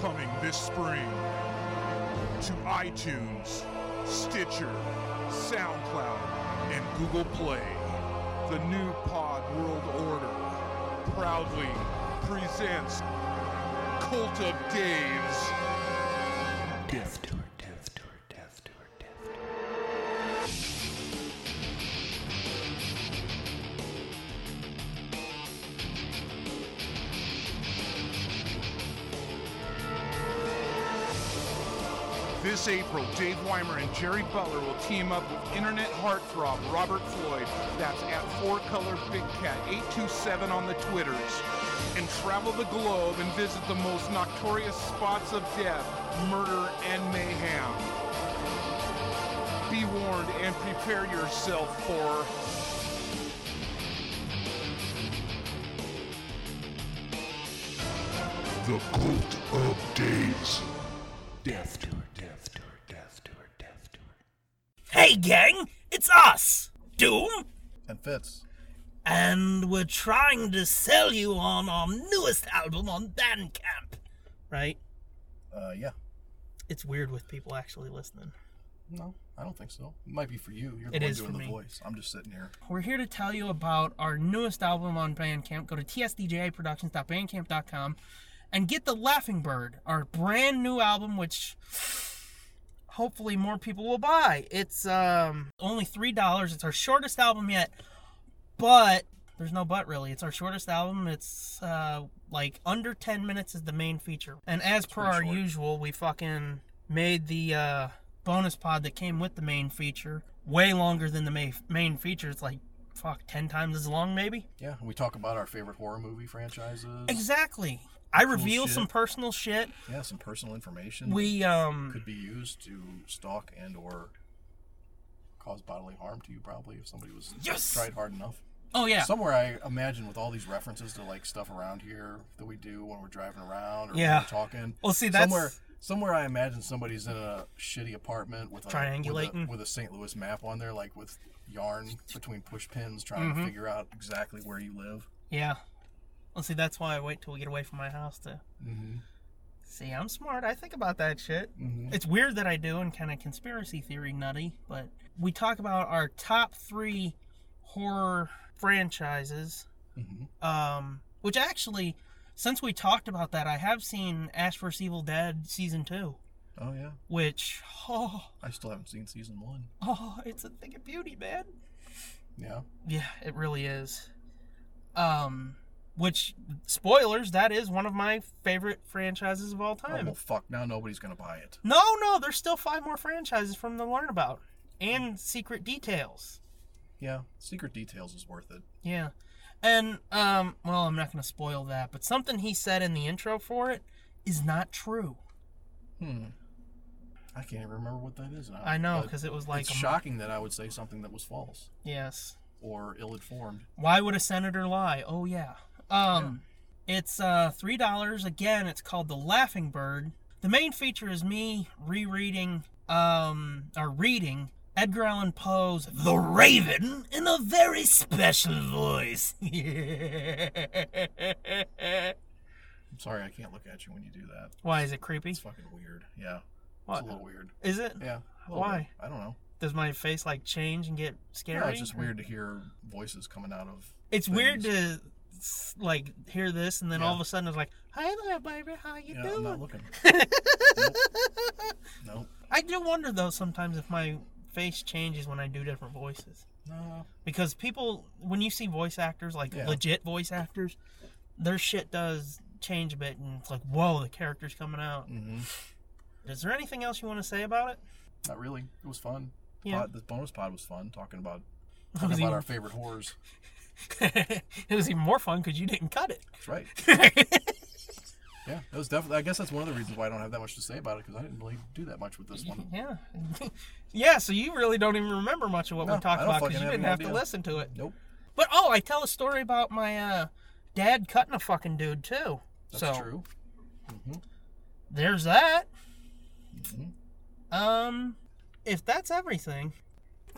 Coming this spring to iTunes, Stitcher, SoundCloud, and Google Play. The New Pod World Order proudly presents Cult of Dave's Death Tour. This April, Dave Weimer and Jerry Butler will team up with internet heartthrob Robert Floyd, that's at 4ColorBigCat827 on the Twitters, and travel the globe and visit the most notorious spots of death, murder, and mayhem. Be warned and prepare yourself for... The Cult of Dave's Death Tour. Hey gang, it's us, Doom and Fitz, and we're trying to sell you on our newest album on Bandcamp, right? Yeah. It's weird with people actually listening. No, I don't think so. It might be for you. You're the one doing the voice. I'm just sitting here. We're here to tell you about our newest album on Bandcamp. Go to tsdjiproductions.bandcamp.com and get The Laughing Bird, our brand new album, which... hopefully more people will buy. It's only $3. It's our shortest album yet, but there's no but really. It's our shortest album. It's like under 10 minutes is the main feature. And as per our usual, we fucking made the bonus pod that came with the main feature way longer than the main feature. It's like, fuck, 10 times as long maybe? Yeah, we talk about our favorite horror movie franchises. Exactly. I reveal some personal shit. Yeah, some personal information. We could be used to stalk and or cause bodily harm to you, probably, if somebody was tried hard enough. Oh yeah. Somewhere I imagine with all these references to like stuff around here that we do when we're driving around or when we're talking. Well, see, that's somewhere I imagine somebody's in a shitty apartment with a St. Louis map on there, like with yarn between push pins, trying to figure out exactly where you live. Yeah. Well, see, that's why I wait till we get away from my house to see. I'm smart. I think about that shit. Mm-hmm. It's weird that I do and kind of conspiracy theory nutty, but we talk about our top 3 horror franchises, which actually, since we talked about that, I have seen Ash vs. Evil Dead Season 2. Oh, yeah. Which, I still haven't seen Season 1. Oh, it's a thing of beauty, man. Yeah. Yeah, it really is. Which, spoilers, that is one of my favorite franchises of all time. Oh, well, fuck. Now nobody's going to buy it. No. There's still 5 more franchises for them to learn about. And Secret Details. Yeah. Secret Details is worth it. Yeah. And, well, I'm not going to spoil that, but something he said in the intro for it is not true. I can't even remember what that is now. I know, because it was like... It's shocking that I would say something that was false. Yes. Or ill-informed. Why would a senator lie? Oh, yeah. It's $3. Again, it's called The Laughing Bird. The main feature is me reading Edgar Allan Poe's The Raven in a very special voice. I'm sorry, I can't look at you when you do that. Why, is it creepy? It's fucking weird. Yeah. What? It's a little weird. Is it? Yeah. Why? Bit. I don't know. Does my face like change and get scary? No, it's just weird to hear voices coming out of It's things. Weird to like hear this and then all of a sudden it's like, hi there baby, how you doing? I'm not looking. Nope. I do wonder though sometimes if my face changes when I do different voices. No. Because people, when you see voice actors, like legit voice actors, their shit does change a bit and it's like, whoa, the character's coming out. Mm-hmm. Is there anything else you want to say about it? Not really. It was fun. Yeah. The bonus pod was fun talking about our favorite horrors. It was even more fun because you didn't cut it. That's right. Yeah, that was definitely. I guess that's one of the reasons why I don't have that much to say about it because I didn't really do that much with this one. Yeah. Yeah. So you really don't even remember much of what we talked about because you didn't have to listen to it. Nope. But I tell a story about my dad cutting a fucking dude too. That's true. Mm-hmm. There's that. Mm-hmm. If that's everything,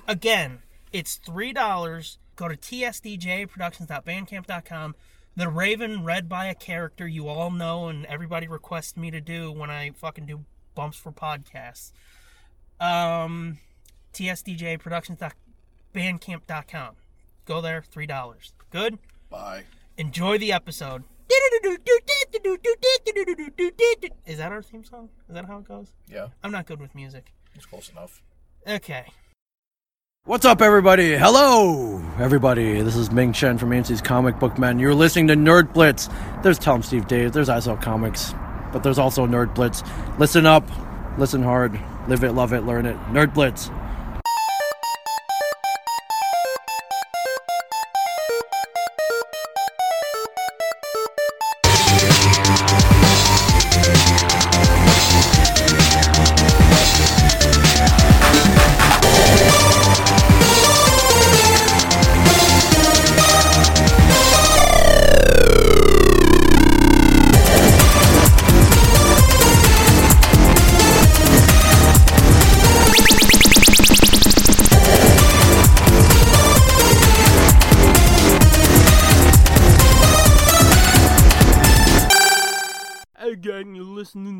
again, it's $3. Go to tsdjiproductions.bandcamp.com. The Raven, read by a character you all know and everybody requests me to do when I fucking do bumps for podcasts. tsdjiproductions.bandcamp.com. Go there, $3. Good? Bye. Enjoy the episode. Is that our theme song? Is that how it goes? Yeah. I'm not good with music. It's close enough. Okay. What's up, everybody? Hello, everybody. This is Ming Chen from AMC's Comic Book Men. You're listening to Nerd Blitz. There's Tom, Steve, Dave. There's ISO Comics. But there's also Nerd Blitz. Listen up. Listen hard. Live it, love it, learn it. Nerd Blitz.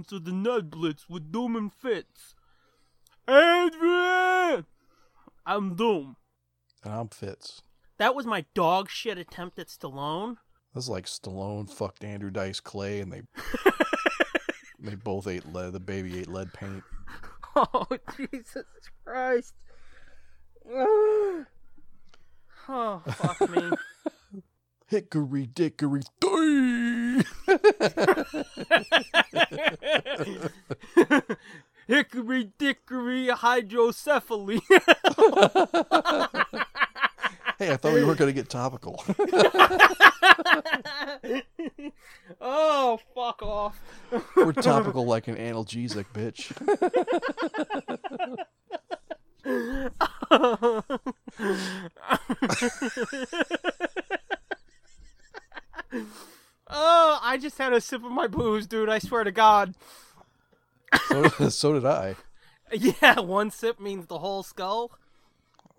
To the Nerd Blitz with Doom and Fitz. Adrian! I'm Doom. And I'm Fitz. That was my dog shit attempt at Stallone. That's like Stallone fucked Andrew Dice Clay and they they both ate lead. The baby ate lead paint. Oh, Jesus Christ. Oh, fuck me. Hickory dickory doy. Hickory dickory hydrocephaly. Hey, I thought we were going to get topical. Oh, fuck off. We're topical like an analgesic, bitch. Oh, I just had a sip of my booze, dude. I swear to God. So did I. Yeah, one sip means the whole skull.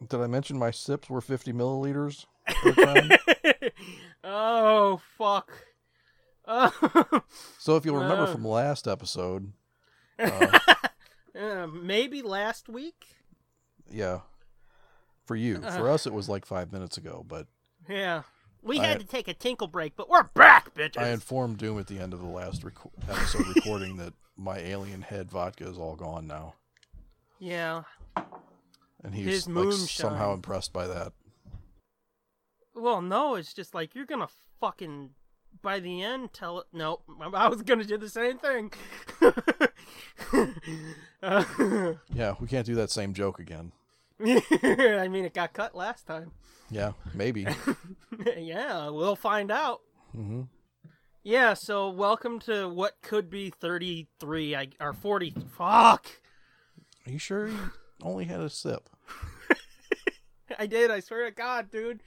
Did I mention my sips were 50 milliliters per time? Oh, fuck. So if you'll remember from last episode... maybe last week? Yeah. For you. For us, it was like 5 minutes ago, but... Yeah. We had to take a tinkle break, but we're back, bitches! I informed Doom at the end of the last episode recording that my alien head vodka is all gone now. Yeah. And he's like, somehow impressed by that. Well, no, it's just like, you're gonna fucking, by the end, tell it... No, I was gonna do the same thing. Yeah, we can't do that same joke again. I mean, it got cut last time. Yeah, maybe. Yeah, we'll find out. Mm-hmm. Yeah, so welcome to what could be 33 or 40. Fuck! Are you sure you only had a sip? I did, I swear to God, dude.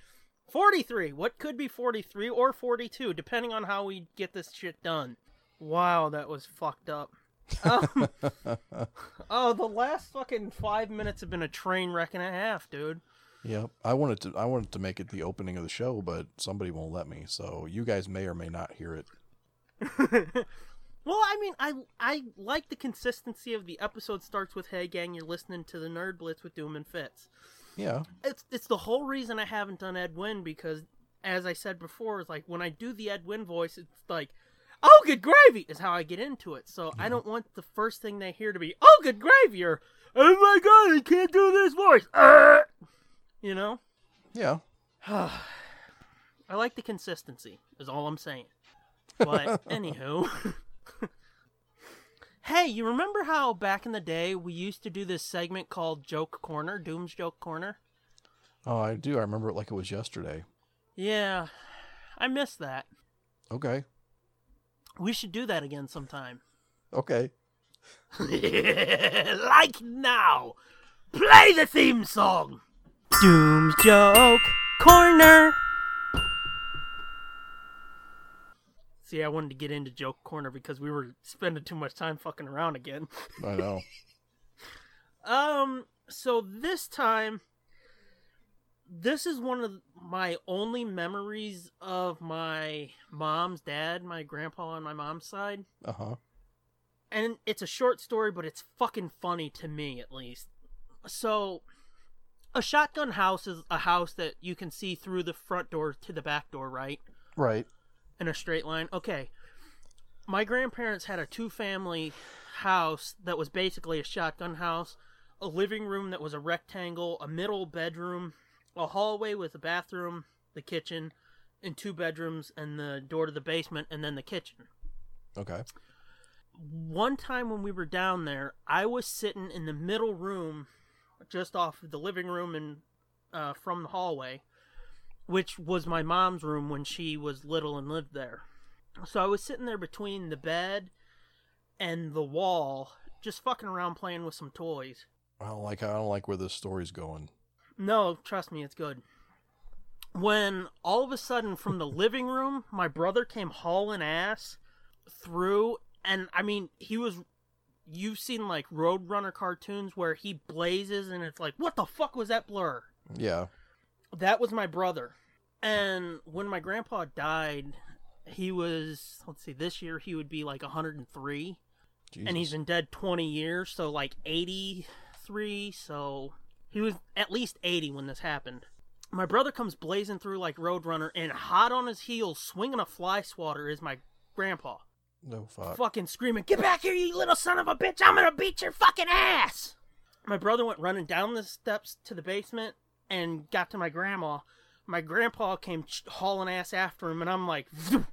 43. What could be 43 or 42, depending on how we get this shit done. Wow, that was fucked up. The last fucking 5 minutes have been a train wreck and a half, dude. Yep. I wanted to make it the opening of the show, but somebody won't let me, so you guys may or may not hear it. Well, I mean, I like the consistency of the episode. Starts with, hey gang, you're listening to the Nerd Blitz with Doom and Fitz. Yeah. It's the whole reason I haven't done Ed Wynn, because as I said before, it's like when I do the Ed Wynn voice, it's like, oh, good gravy, is how I get into it. So yeah. I don't want the first thing they hear to be, oh, good gravy, or, oh my God, I can't do this voice. You know? Yeah. I like the consistency, is all I'm saying. But anywho. Hey, you remember how back in the day we used to do this segment called Joke Corner, Doom's Joke Corner? Oh, I do. I remember it like it was yesterday. Yeah. I miss that. Okay. We should do that again sometime. Okay. Like now. Play the theme song. Doom's Joke Corner. See, I wanted to get into Joke Corner because we were spending too much time fucking around again. I know. So this time, this is one of my only memories of my mom's dad, my grandpa on my mom's side. Uh-huh. And it's a short story, but it's fucking funny to me, at least. So, a shotgun house is a house that you can see through the front door to the back door, right? Right. In a straight line. Okay. My grandparents had a two-family house that was basically a shotgun house, a living room that was a rectangle, a middle bedroom, a hallway with a bathroom, the kitchen, and two bedrooms, and the door to the basement, and then the kitchen. Okay. One time when we were down there, I was sitting in the middle room, just off of the living room and from the hallway, which was my mom's room when she was little and lived there. So I was sitting there between the bed and the wall, just fucking around playing with some toys. I don't like where this story's going. No, trust me, it's good. When all of a sudden from the living room, my brother came hauling ass through, and I mean, he was... You've seen, like, Roadrunner cartoons where he blazes and it's like, what the fuck was that blur? Yeah. That was my brother. And when my grandpa died, he was, let's see, this year he would be like 103. Jesus. And he's been dead 20 years, so like 83, so he was at least 80 when this happened. My brother comes blazing through like Roadrunner, and hot on his heels, swinging a fly swatter, is my grandpa. No fuck. Fucking screaming, get back here, you little son of a bitch, I'm gonna beat your fucking ass! My brother went running down the steps to the basement and got to my grandma. My grandpa came hauling ass after him, and I'm like, vroom,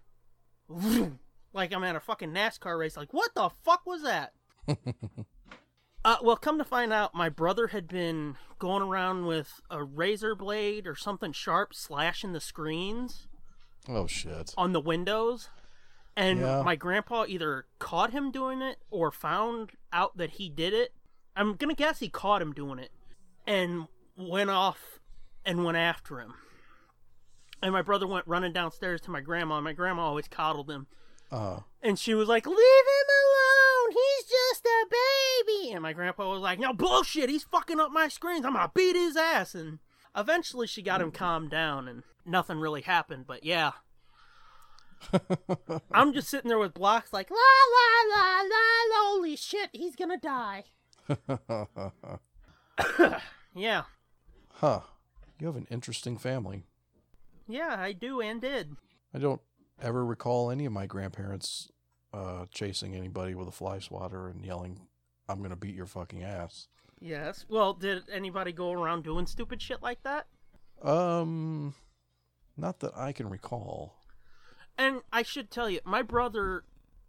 vroom, like I'm at a fucking NASCAR race, like, what the fuck was that? Well, come to find out, my brother had been going around with a razor blade or something sharp slashing the screens. Oh, shit. On the windows. And yeah. My grandpa either caught him doing it or found out that he did it. I'm going to guess he caught him doing it and went off and went after him. And my brother went running downstairs to my grandma, and my grandma always coddled him. And she was like, leave him alone, he's just a baby. And my grandpa was like, no, bullshit, he's fucking up my screens, I'm going to beat his ass. And eventually she got him calmed down, and nothing really happened, but yeah. I'm just sitting there with blocks like, la, la, la, la, holy shit, he's gonna die. Yeah. Huh. You have an interesting family. Yeah, I do and did. I don't ever recall any of my grandparents chasing anybody with a fly swatter and yelling, I'm gonna beat your fucking ass. Yes. Well, did anybody go around doing stupid shit like that? Not that I can recall. And I should tell you, my brother,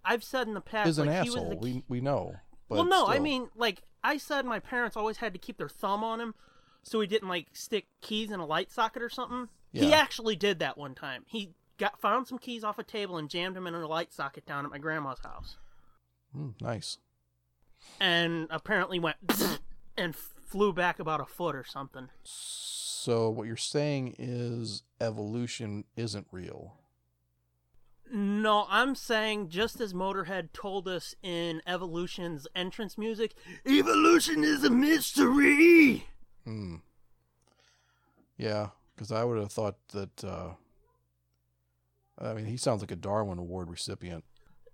I've said in the past... is an asshole. He was we know. But well, no, still. I mean, like, I said my parents always had to keep their thumb on him so he didn't, like, stick keys in a light socket or something. Yeah. He actually did that one time. He found some keys off a table and jammed them in a light socket down at my grandma's house. Nice. And apparently went and flew back about a foot or something. So what you're saying is evolution isn't real. No, I'm saying just as Motorhead told us in Evolution's entrance music, evolution is a mystery! Yeah, because I would have thought that, I mean, he sounds like a Darwin Award recipient.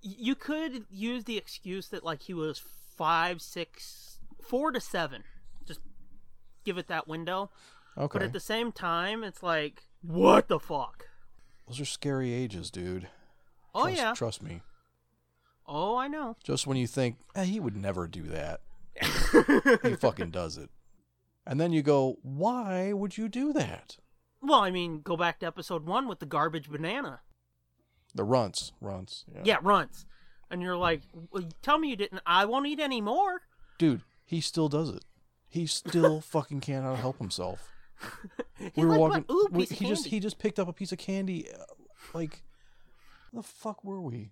You could use the excuse that, like, he was 4 to 7. Just give it that window. Okay. But at the same time, it's like, what the fuck? Those are scary ages, dude. Oh, yeah. Trust me. Oh, I know. Just when you think, he would never do that. He fucking does it. And then you go, why would you do that? Well, I mean, go back to episode 1 with the garbage banana. The runts. Runts. Yeah, runts. And you're like, well, tell me you didn't. I won't eat any more. Dude, he still does it. He still fucking cannot help himself. We were walking. Ooh, he just picked up a piece of candy, like... the fuck were we?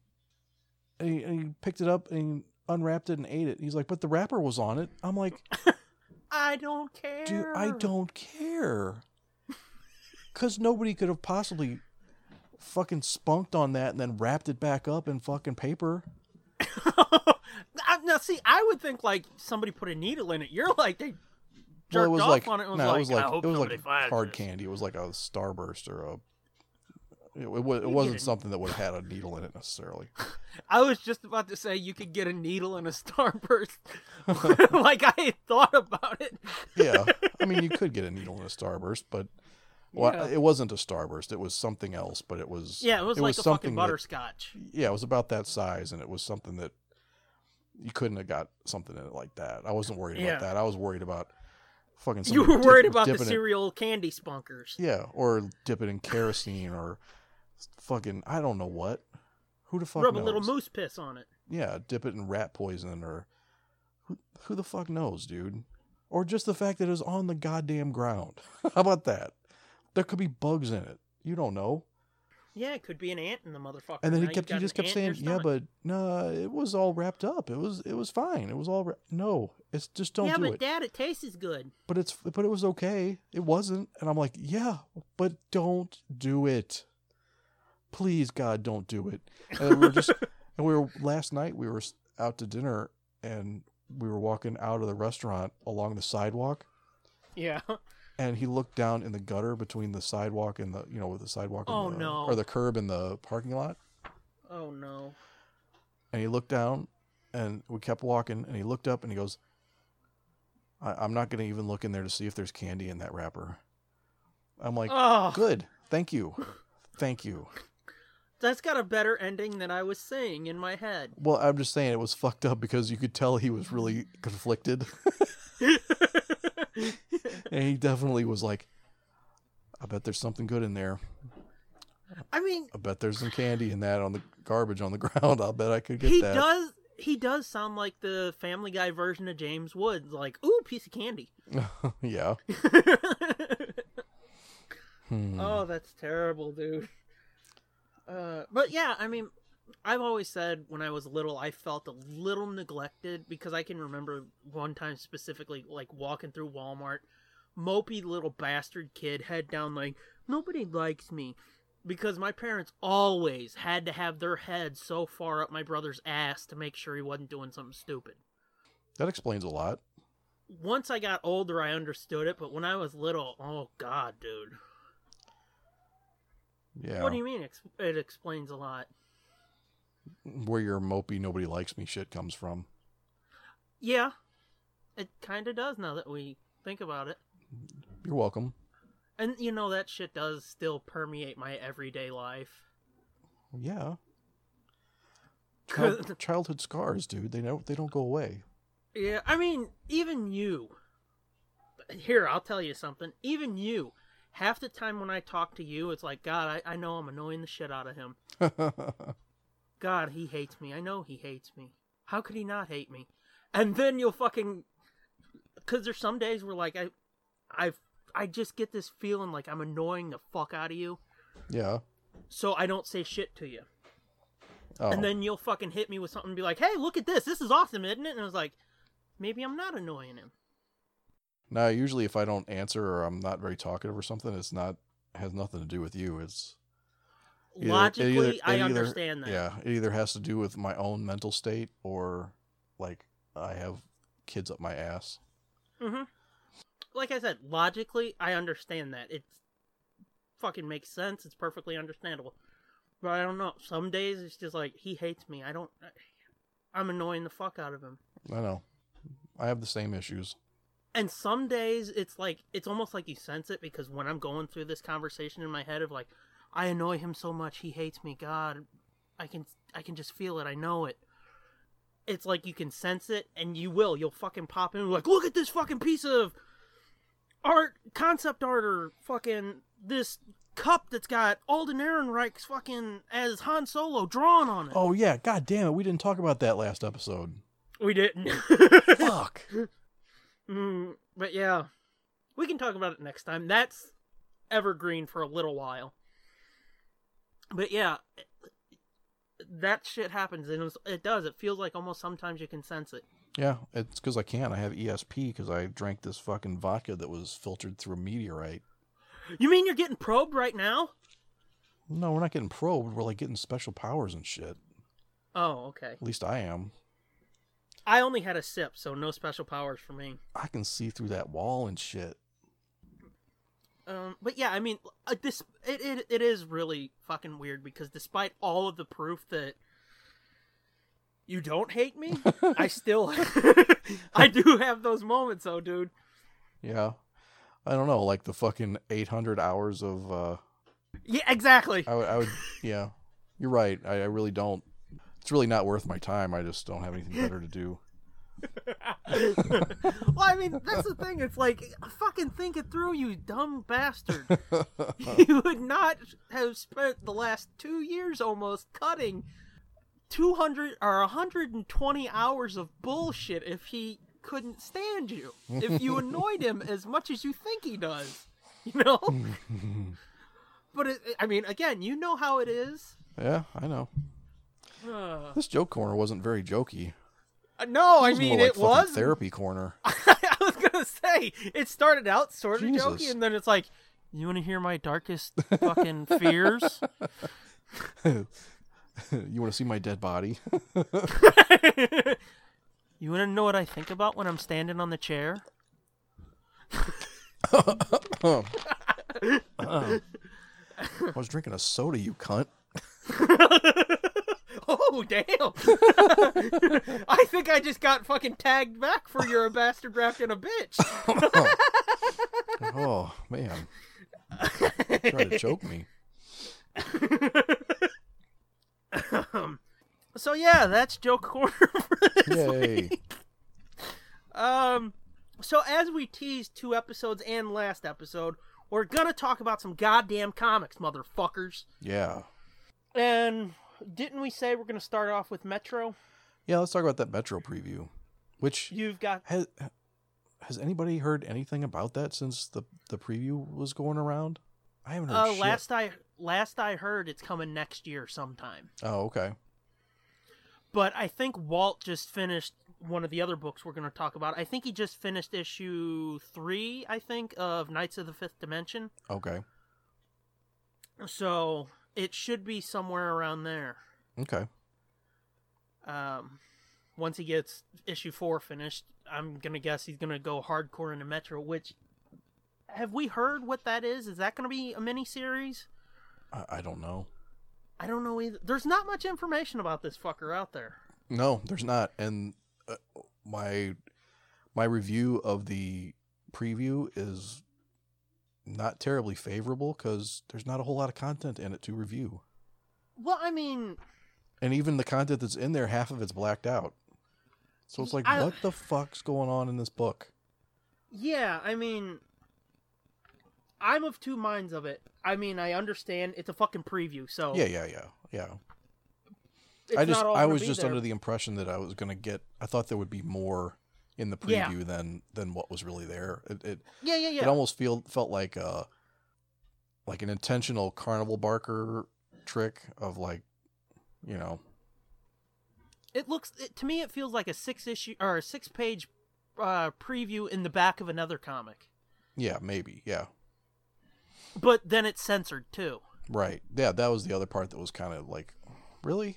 And he picked it up and unwrapped it and ate it. He's like, but the wrapper was on it. I'm like, I don't care. Dude, I don't care. Because nobody could have possibly fucking spunked on that and then wrapped it back up in fucking paper. Now, see, I would think like somebody put a needle in it. You're like, they jerked well, off like, on it. It was no, like, it was like hard candy. It was like a Starburst or a. It wasn't something that would have had a needle in it necessarily. I was just about to say you could get a needle in a Starburst. Like I had thought about it. Yeah, I mean you could get a needle in a Starburst, but it wasn't a Starburst. It was something else, but it was it was like a fucking butterscotch. It was about that size, and it was something that you couldn't have got something in it like that. I wasn't worried about that. I was worried about. You were worried about the cereal candy spunkers. Yeah, or dip it in kerosene or fucking, I don't know what. Who the fuck knows? Rub a little moose piss on it. Yeah, dip it in rat poison or who the fuck knows, dude? Or just the fact that it's on the goddamn ground. How about that? There could be bugs in it. You don't know. Yeah, it could be an ant in the motherfucker. And then he just kept saying, "Yeah, but no, it was all wrapped up. It was fine. It was all no. It's just don't do it." Yeah, but Dad, it tastes good. But it was okay. It wasn't, and I'm like, yeah, but don't do it. Please, God, don't do it. And last night we were out to dinner, and we were walking out of the restaurant along the sidewalk. Yeah. And he looked down in the gutter between the sidewalk and or the curb and the parking lot. Oh no. And he looked down and we kept walking and he looked up and he goes, I'm not going to even look in there to see if there's candy in that wrapper. I'm like, good. Thank you. Thank you. That's got a better ending than I was saying in my head. Well, I'm just saying it was fucked up because you could tell he was really conflicted. And he definitely was like, I bet there's something good in there. I mean, I bet there's some candy in that on the garbage on the ground. I'll bet I could get that. He does sound like the Family Guy version of James Woods, like, ooh, piece of candy. Yeah. Oh, that's terrible, dude. But yeah, I mean, I've always said when I was little, I felt a little neglected because I can remember one time specifically, like walking through Walmart, mopey little bastard kid, head down, like nobody likes me because my parents always had to have their head so far up my brother's ass to make sure he wasn't doing something stupid. That explains a lot. Once I got older, I understood it, but when I was little, oh God, dude. Yeah. What do you mean it explains a lot? Where your mopey nobody likes me shit comes from. Yeah, it kind of does now that we think about it. You're welcome. And you know that shit does still permeate my everyday life. Yeah. Childhood scars, dude. They don't go away. Yeah, I mean, even you. Here, I'll tell you something. Even you. Half the time when I talk to you, it's like, God, I know I'm annoying the shit out of him. God, he hates me. I know he hates me. How could he not hate me? And then you'll fucking... Because there's some days where, like, I just get this feeling like I'm annoying the fuck out of you. Yeah. So I don't say shit to you. Oh. And then you'll fucking hit me with something and be like, hey, look at this. This is awesome, isn't it? And I was like, maybe I'm not annoying him. No, usually if I don't answer or I'm not very talkative or something, it has nothing to do with you. It's... Logically, I understand that. Yeah, it either has to do with my own mental state or, like, I have kids up my ass. Mm-hmm. Like I said, logically, I understand that. It fucking makes sense. It's perfectly understandable. But I don't know. Some days it's just like, he hates me. I'm annoying the fuck out of him. I know. I have the same issues. And some days it's like, it's almost like you sense it because when I'm going through this conversation in my head of like, I annoy him so much, he hates me. God, I can just feel it. I know it. It's like you can sense it, and you will. You'll fucking pop in and be like, look at this fucking piece of art, concept art, or fucking this cup that's got Alden Ehrenreich's fucking, as Han Solo, drawn on it. Oh, yeah. God damn it. We didn't talk about that last episode. We didn't. Fuck. But yeah, we can talk about it next time. That's evergreen for a little while. But yeah, that shit happens, and it does. It feels like almost sometimes you can sense it. Yeah, it's because I can. I have ESP because I drank this fucking vodka that was filtered through a meteorite. You mean you're getting probed right now? No, we're not getting probed. We're like getting special powers and shit. Oh, okay. At least I am. I only had a sip, so no special powers for me. I can see through that wall and shit. But yeah, I mean, this it is really fucking weird because despite all of the proof that you don't hate me, I still I do have those moments, though, dude. Yeah, I don't know, like the fucking 800 hours of. Yeah, exactly. I would. Yeah, you're right. I really don't. It's really not worth my time. I just don't have anything better to do. Well, I mean, that's the thing. It's like, fucking think it through, you dumb bastard. You would not have spent the last 2 years almost cutting 200 or 120 hours of bullshit if he couldn't stand you. If you annoyed him as much as you think he does, you know? But, I mean, again, you know how it is. Yeah, I know. This joke corner wasn't very jokey. No, I mean, it was more like fucking therapy corner. I was going to say, it started out sort of jokey, and then it's like, you want to hear my darkest fucking fears? You want to see my dead body? You want to know what I think about when I'm standing on the chair? I was drinking a soda, you cunt. Oh, damn. I think I just got fucking tagged back for you're a bastard drafting a bitch. Oh, man. Trying to choke me. So, yeah, that's Joke Corner for this week. So, as we teased 2 episodes and last episode, we're going to talk about some goddamn comics, motherfuckers. Yeah. And... didn't we say we're going to start off with Metro? Yeah, let's talk about that Metro preview. Which you've got. Has anybody heard anything about that since the preview was going around? I haven't heard shit. Last I heard, it's coming next year sometime. Oh, okay. But I think Walt just finished one of the other books we're going to talk about. I think he just finished issue 3, I think, of Knights of the Fifth Dimension. Okay. So... it should be somewhere around there. Okay. Once he gets issue 4 finished, I'm going to guess he's going to go hardcore into Metro, which... have we heard what that is? Is that going to be a miniseries? I don't know. I don't know either. There's not much information about this fucker out there. No, there's not. And my review of the preview is... not terribly favorable because there's not a whole lot of content in it to review. Well, I mean... and even the content that's in there, half of it's blacked out. So it's like, what the fuck's going on in this book? Yeah, I mean... I'm of two minds of it. I mean, I understand. It's a fucking preview, so... Yeah. I was just under the impression that I was going to get... I thought there would be more... in the preview than what was really there. It almost felt like a, like an intentional Carnival Barker trick of like, you know. To me, it feels like a 6-page preview in the back of another comic. Yeah, maybe. Yeah. But then it's censored too. Right. Yeah. That was the other part that was kind of like, really?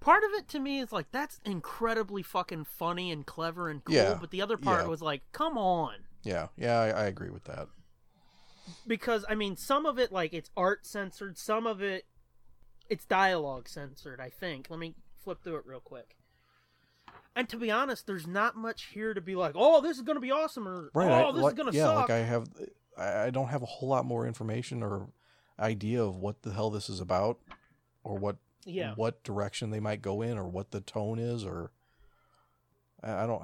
Part of it to me is like, that's incredibly fucking funny and clever and cool, but the other part was like, come on. Yeah, I agree with that. Because, I mean, some of it, like, it's art censored, some of it, it's dialogue censored, I think. Let me flip through it real quick. And to be honest, there's not much here to be like, oh, this is going to be awesome, or this is going to suck. Yeah, like I don't have a whole lot more information or idea of what the hell this is about, or what direction they might go in, or what the tone is, or I don't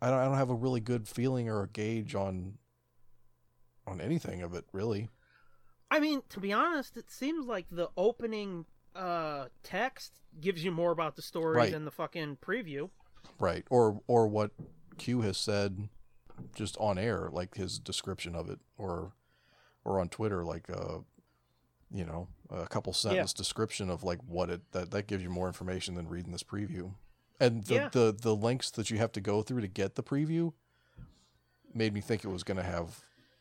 have a really good feeling or a gauge on anything of it, really. I mean, to be honest, it seems like the opening text gives you more about the story than the fucking preview, right? Or what Q has said just on air, like his description of it, or on Twitter, like you know, a couple sentence description of like what it that gives you more information than reading this preview, and the lengths that you have to go through to get the preview made me think it was going to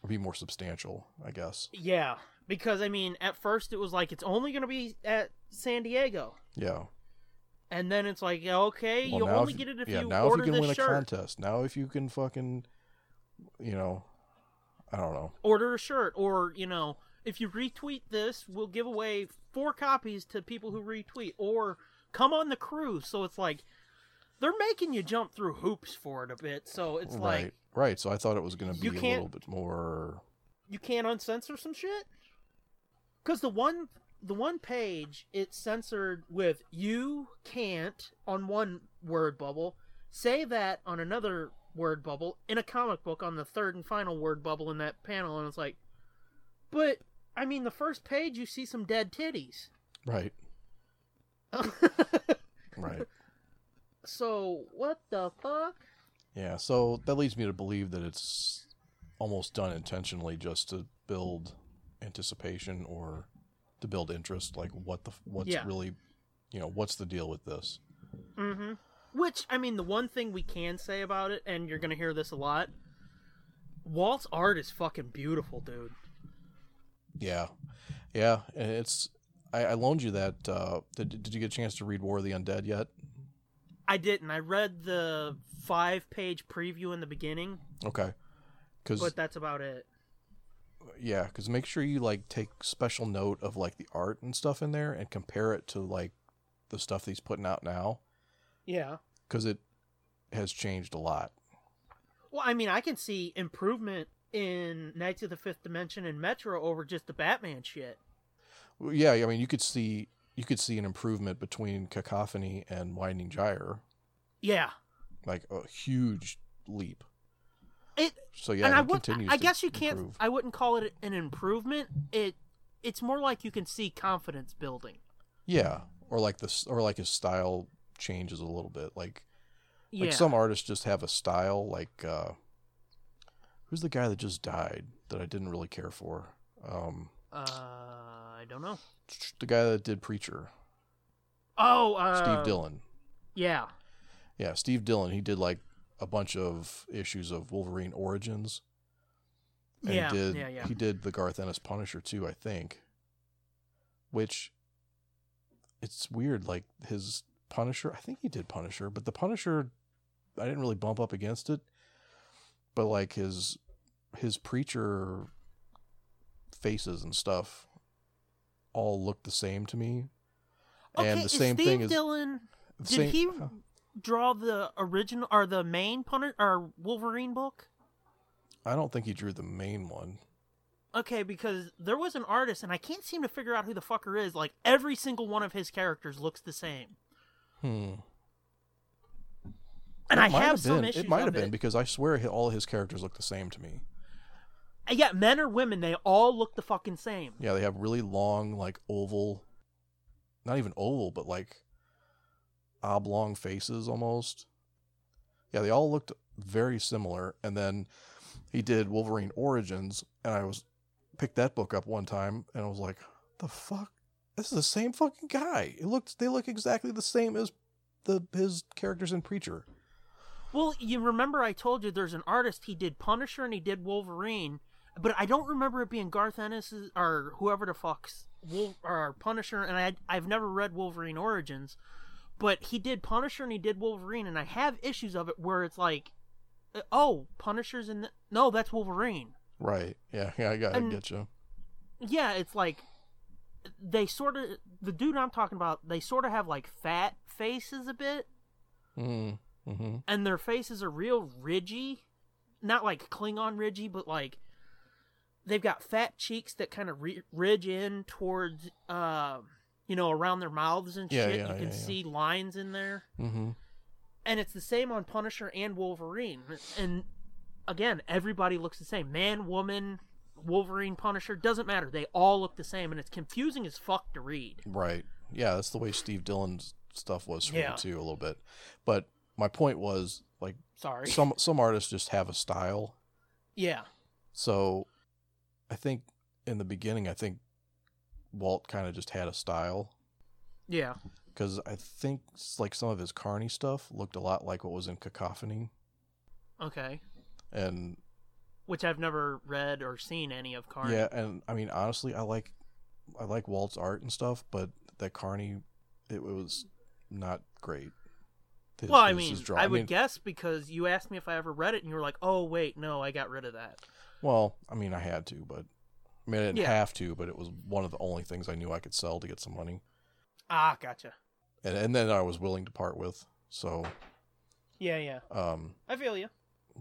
be more substantial, I guess. Yeah, because I mean, at first it was like it's only going to be at San Diego. Yeah, And then it's like, okay, well, you only get it if you order this shirt. Yeah, now if you can win a contest. Now if you can fucking, you know, I don't know. Order a shirt. Or, you know, if you retweet this, we'll give away 4 copies to people who retweet. Or come on the cruise. So it's like, they're making you jump through hoops for it a bit. So it's like... Right, so I thought it was going to be a little bit more... You can't uncensor some shit? Because the one page, it's censored with "you can't" on one word bubble, "say that" on another word bubble, in a comic book on the third and final word bubble in that panel, and it's like, but, I mean, the first page you see some dead titties. Right. Right. So, what the fuck? Yeah, so that leads me to believe that it's almost done intentionally just to build anticipation or... to build interest, like what's really, you know, what's the deal with this? Mm-hmm. Which, I mean, the one thing we can say about it, and you're gonna hear this a lot, Walt's art is fucking beautiful, dude. Yeah, yeah, and it's. I loaned you that. Did you get a chance to read War of the Undead yet? I didn't. I read the 5-page preview in the beginning. Okay. But that's about it. Yeah, because make sure you, like, take special note of, like, the art and stuff in there and compare it to, like, the stuff that he's putting out now. Yeah. Because it has changed a lot. Well, I mean, I can see improvement in Knights of the Fifth Dimension and Metro over just the Batman shit. Well, yeah, I mean, you could see an improvement between Cacophony and Winding Gyre. Yeah. Like, a huge leap. So yeah, and I guess you can't. I wouldn't call it an improvement. It's more like you can see confidence building. Yeah, or like his style changes a little bit. Like some artists just have a style. Like who's the guy that just died that I didn't really care for? I don't know. The guy that did Preacher. Oh, Steve Dillon. Yeah, Steve Dillon. He did like a bunch of issues of Wolverine Origins. And he did the Garth Ennis Punisher too, I think. Which, it's weird, like his Punisher, I think he did Punisher, but the Punisher, I didn't really bump up against it. But like his Preacher faces and stuff all looked the same to me. Okay, and the same Steve thing Dillon, is... Did he... draw the original or the main Punisher or Wolverine book? I don't think he drew the main one. Okay, because there was an artist, and I can't seem to figure out who the fucker is. Like every single one of his characters looks the same. And I have some issues. It might have been because I swear all of his characters look the same to me. Yeah, men or women, they all look the fucking same. Yeah, they have really long, like oval, not even oval, but like oblong faces almost. Yeah, they all looked very similar. And then he did Wolverine Origins, and I picked that book up one time, and I was like, the fuck, this is the same fucking guy. They look exactly the same as his characters in Preacher. Well, you remember I told you there's an artist, he did Punisher and he did Wolverine, but I don't remember it being Garth Ennis or whoever the fuck's or Punisher, and I've never read Wolverine Origins. But he did Punisher and he did Wolverine, and I have issues of it where it's like, oh, Punisher's in... No, that's Wolverine. Right. Yeah, I get you. Yeah, it's like, they sort of... The dude I'm talking about, they sort of have, like, fat faces a bit. Mm-hmm. And their faces are real ridgy. Not, like, Klingon ridgy, but, like, they've got fat cheeks that kind of ridge in towards... you know, around their mouths and shit. Yeah, you can see lines in there. Mm-hmm. And it's the same on Punisher and Wolverine. And, again, everybody looks the same. Man, woman, Wolverine, Punisher, doesn't matter. They all look the same, and it's confusing as fuck to read. Right. Yeah, that's the way Steve Dillon's stuff was for me, too, a little bit. But my point was, like... Sorry. Some artists just have a style. Yeah. So, I think, in the beginning, Walt kind of just had a style. Yeah. Because I think like some of his Carney stuff looked a lot like what was in Cacophony. Okay. And... Which I've never read or seen any of Carney. Yeah, and I mean, honestly, I like Walt's art and stuff, but that Carney, it was not great. Well, I mean, I would guess because you asked me if I ever read it, and you were like, oh, wait, no, I got rid of that. Well, I mean, I had to, but... I mean, I didn't have to, but it was one of the only things I knew I could sell to get some money. Ah, gotcha. And then I was willing to part with, so... Yeah, yeah. I feel you.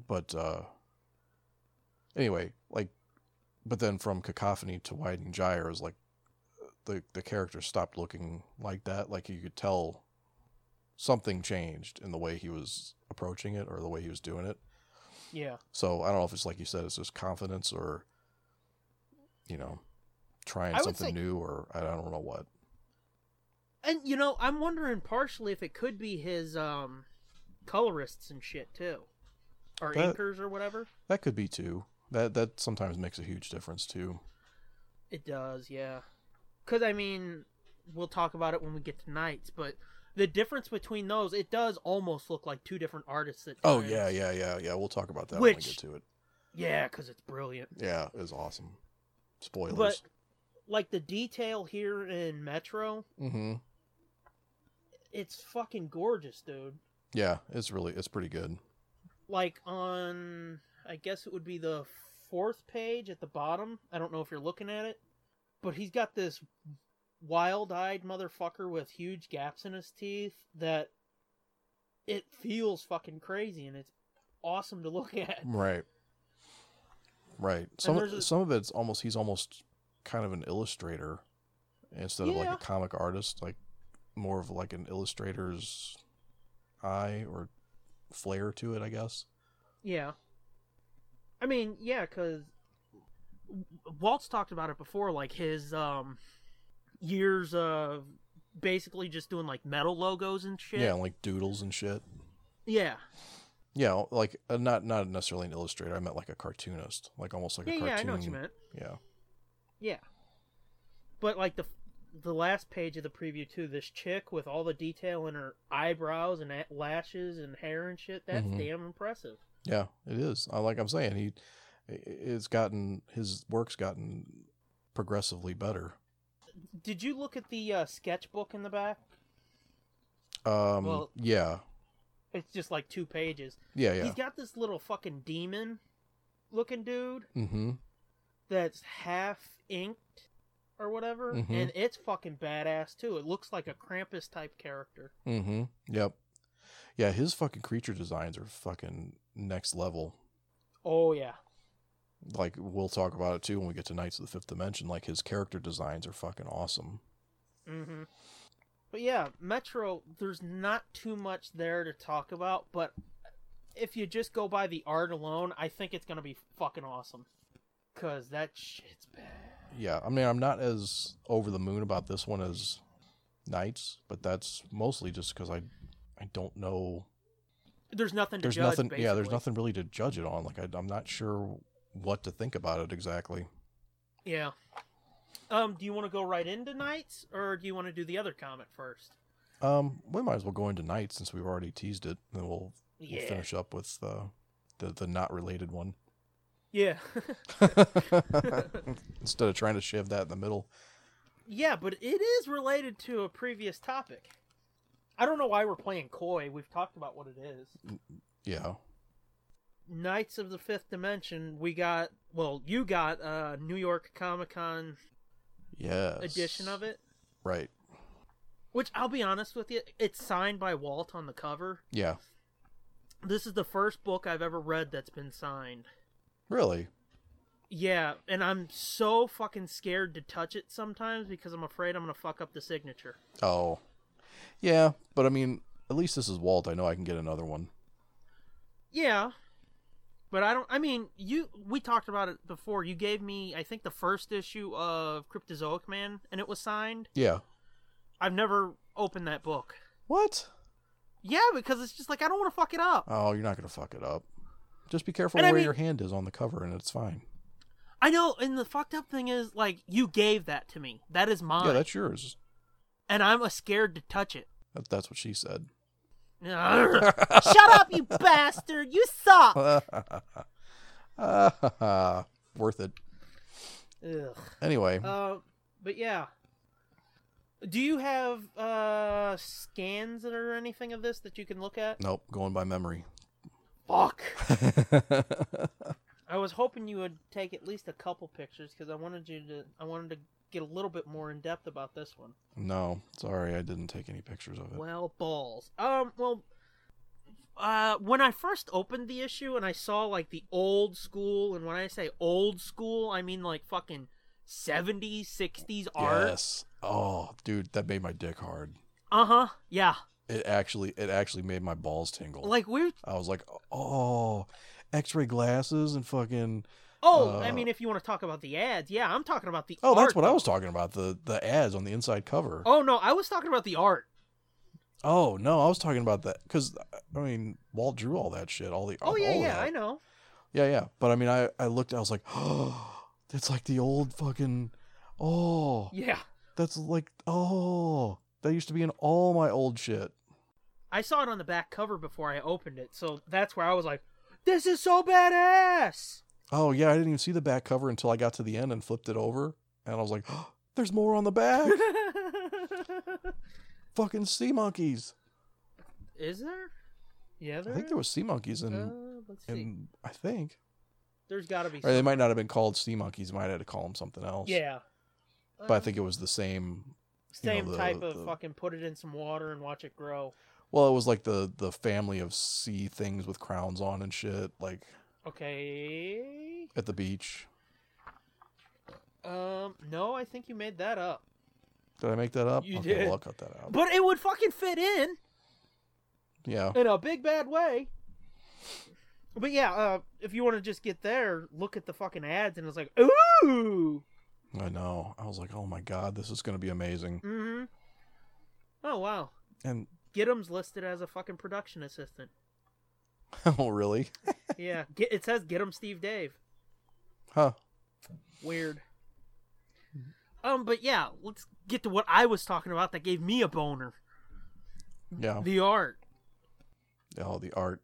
But, anyway, like... But then from Cacophony to Widening Gyre is like... The character stopped looking like that. Like, you could tell... something changed in the way he was approaching it or the way he was doing it. Yeah. So I don't know if it's like you said, it's just confidence or, you know, trying something new or I don't know what. And, you know, I'm wondering partially if it could be his colorists and shit too. Or inkers or whatever. That could be too. That sometimes makes a huge difference too. It does, yeah. Because, I mean, we'll talk about it when we get to Knights, but... the difference between those, it does almost look like two different artists. Yeah. We'll talk about that when we get to it. Yeah, because it's brilliant. Yeah, it was awesome. Spoilers. But, like, the detail here in Metro, it's fucking gorgeous, dude. Yeah, it's pretty good. Like, on, I guess it would be the fourth page at the bottom. I don't know if you're looking at it, but he's got this... wild-eyed motherfucker with huge gaps in his teeth that it feels fucking crazy and it's awesome to look at. Right. Some of it's almost, he's almost kind of an illustrator instead of like a comic artist, like more of like an illustrator's eye or flair to it, I guess. Yeah. I mean, yeah, 'cause Walt's talked about it before, like his, years of basically just doing like metal logos and shit. Yeah, like doodles and shit. Yeah, like not necessarily an illustrator. I meant like a cartoonist, like almost like a cartoon. Yeah, I know what you meant. Yeah. But like the last page of the preview too, this chick with all the detail in her eyebrows and lashes and hair and shit. That's damn impressive. Yeah, it is. Like I'm saying, his work's gotten progressively better. Did you look at the sketchbook in the back? Well, yeah. It's just like two pages. Yeah. He's got this little fucking demon-looking dude that's half inked or whatever, and it's fucking badass too. It looks like a Krampus-type character. Yep. Yeah, his fucking creature designs are fucking next level. Oh, yeah. Like, we'll talk about it, too, when we get to Knights of the Fifth Dimension. Like, his character designs are fucking awesome. But, yeah, Metro, there's not too much there to talk about, but if you just go by the art alone, I think it's going to be fucking awesome. Because that shit's bad. Yeah, I mean, I'm not as over the moon about this one as Knights, but that's mostly just because I don't know... There's nothing to judge, basically. Yeah, there's nothing really to judge it on. Like, I'm not sure... what to think about it exactly. Yeah. Do you want to go right into Knights, or do you want to do the other comic first? We might as well go into Knights since we've already teased it, and then we'll finish up with the not related one. Yeah. Instead of trying to shove that in the middle. Yeah, but it is related to a previous topic. I don't know why we're playing coy. We've talked about what it is. Yeah. Knights of the Fifth Dimension, you got a New York Comic-Con edition of it. Right. Which, I'll be honest with you, it's signed by Walt on the cover. Yeah. This is the first book I've ever read that's been signed. Really? Yeah, and I'm so fucking scared to touch it sometimes because I'm afraid I'm going to fuck up the signature. Oh. Yeah, but I mean, at least this is Walt. I know I can get another one. Yeah. But we talked about it before. You gave me, I think, the first issue of Cryptozoic Man, and it was signed. Yeah. I've never opened that book. What? Yeah, because it's just like, I don't want to fuck it up. Oh, you're not going to fuck it up. Just be careful your hand is on the cover, and it's fine. I know, and the fucked up thing is, like, you gave that to me. That is mine. Yeah, that's yours. And I'm scared to touch it. That's what she said. Shut up, you bastard! You suck! Worth it. Ugh. Anyway. But yeah. Do you have scans or anything of this that you can look at? Nope, going by memory. Fuck. I was hoping you would take at least a couple pictures because I wanted to get a little bit more in depth about this one. No, sorry, I didn't take any pictures of it. Well, balls. When I first opened the issue and I saw like the old school, and when I say old school, I mean like fucking 70s, 60s art. Yes. Oh, dude, that made my dick hard. Uh-huh. Yeah. It actually made my balls tingle. Like I was like, oh, X-ray glasses and fucking. Oh, I mean, if you want to talk about the ads, yeah, I'm talking about the. Oh, art, that's what I was talking about, the ads on the inside cover. Oh no, I was talking about the art. Oh no, I was talking about that because I mean, Walt drew all that shit, all the. Oh yeah, yeah, I know. Yeah, yeah, but I mean, I looked, I was like, oh, it's like the old fucking. Oh. Yeah. That's like, oh, that used to be in all my old shit. I saw it on the back cover before I opened it, so that's where I was like, this is so badass! Oh, yeah, I didn't even see the back cover until I got to the end and flipped it over, and I was like, oh, there's more on the back! Fucking sea monkeys! Is there? Yeah, there I think there was sea monkeys in, I think. There's gotta be some. Or they might not have been called sea monkeys, might have had to call them something else. Yeah. But I think it was the same type of fucking put it in some water and watch it grow. Well, it was like the family of sea things with crowns on and shit, like. Okay. At the beach. No, I think you made that up. Did I make that up? You did. Well, I'll cut that out. But it would fucking fit in. Yeah. In a big bad way. But yeah, if you want to just get there, look at the fucking ads, and it's like, ooh. I know. I was like, oh my god, this is going to be amazing. Mm-hmm. Oh, wow. And Giddum's listed as a fucking production assistant. Oh, really? Yeah. It says Giddum Steve Dave. Huh. Weird. But yeah, let's get to what I was talking about that gave me a boner. Yeah. The art. Oh, the art.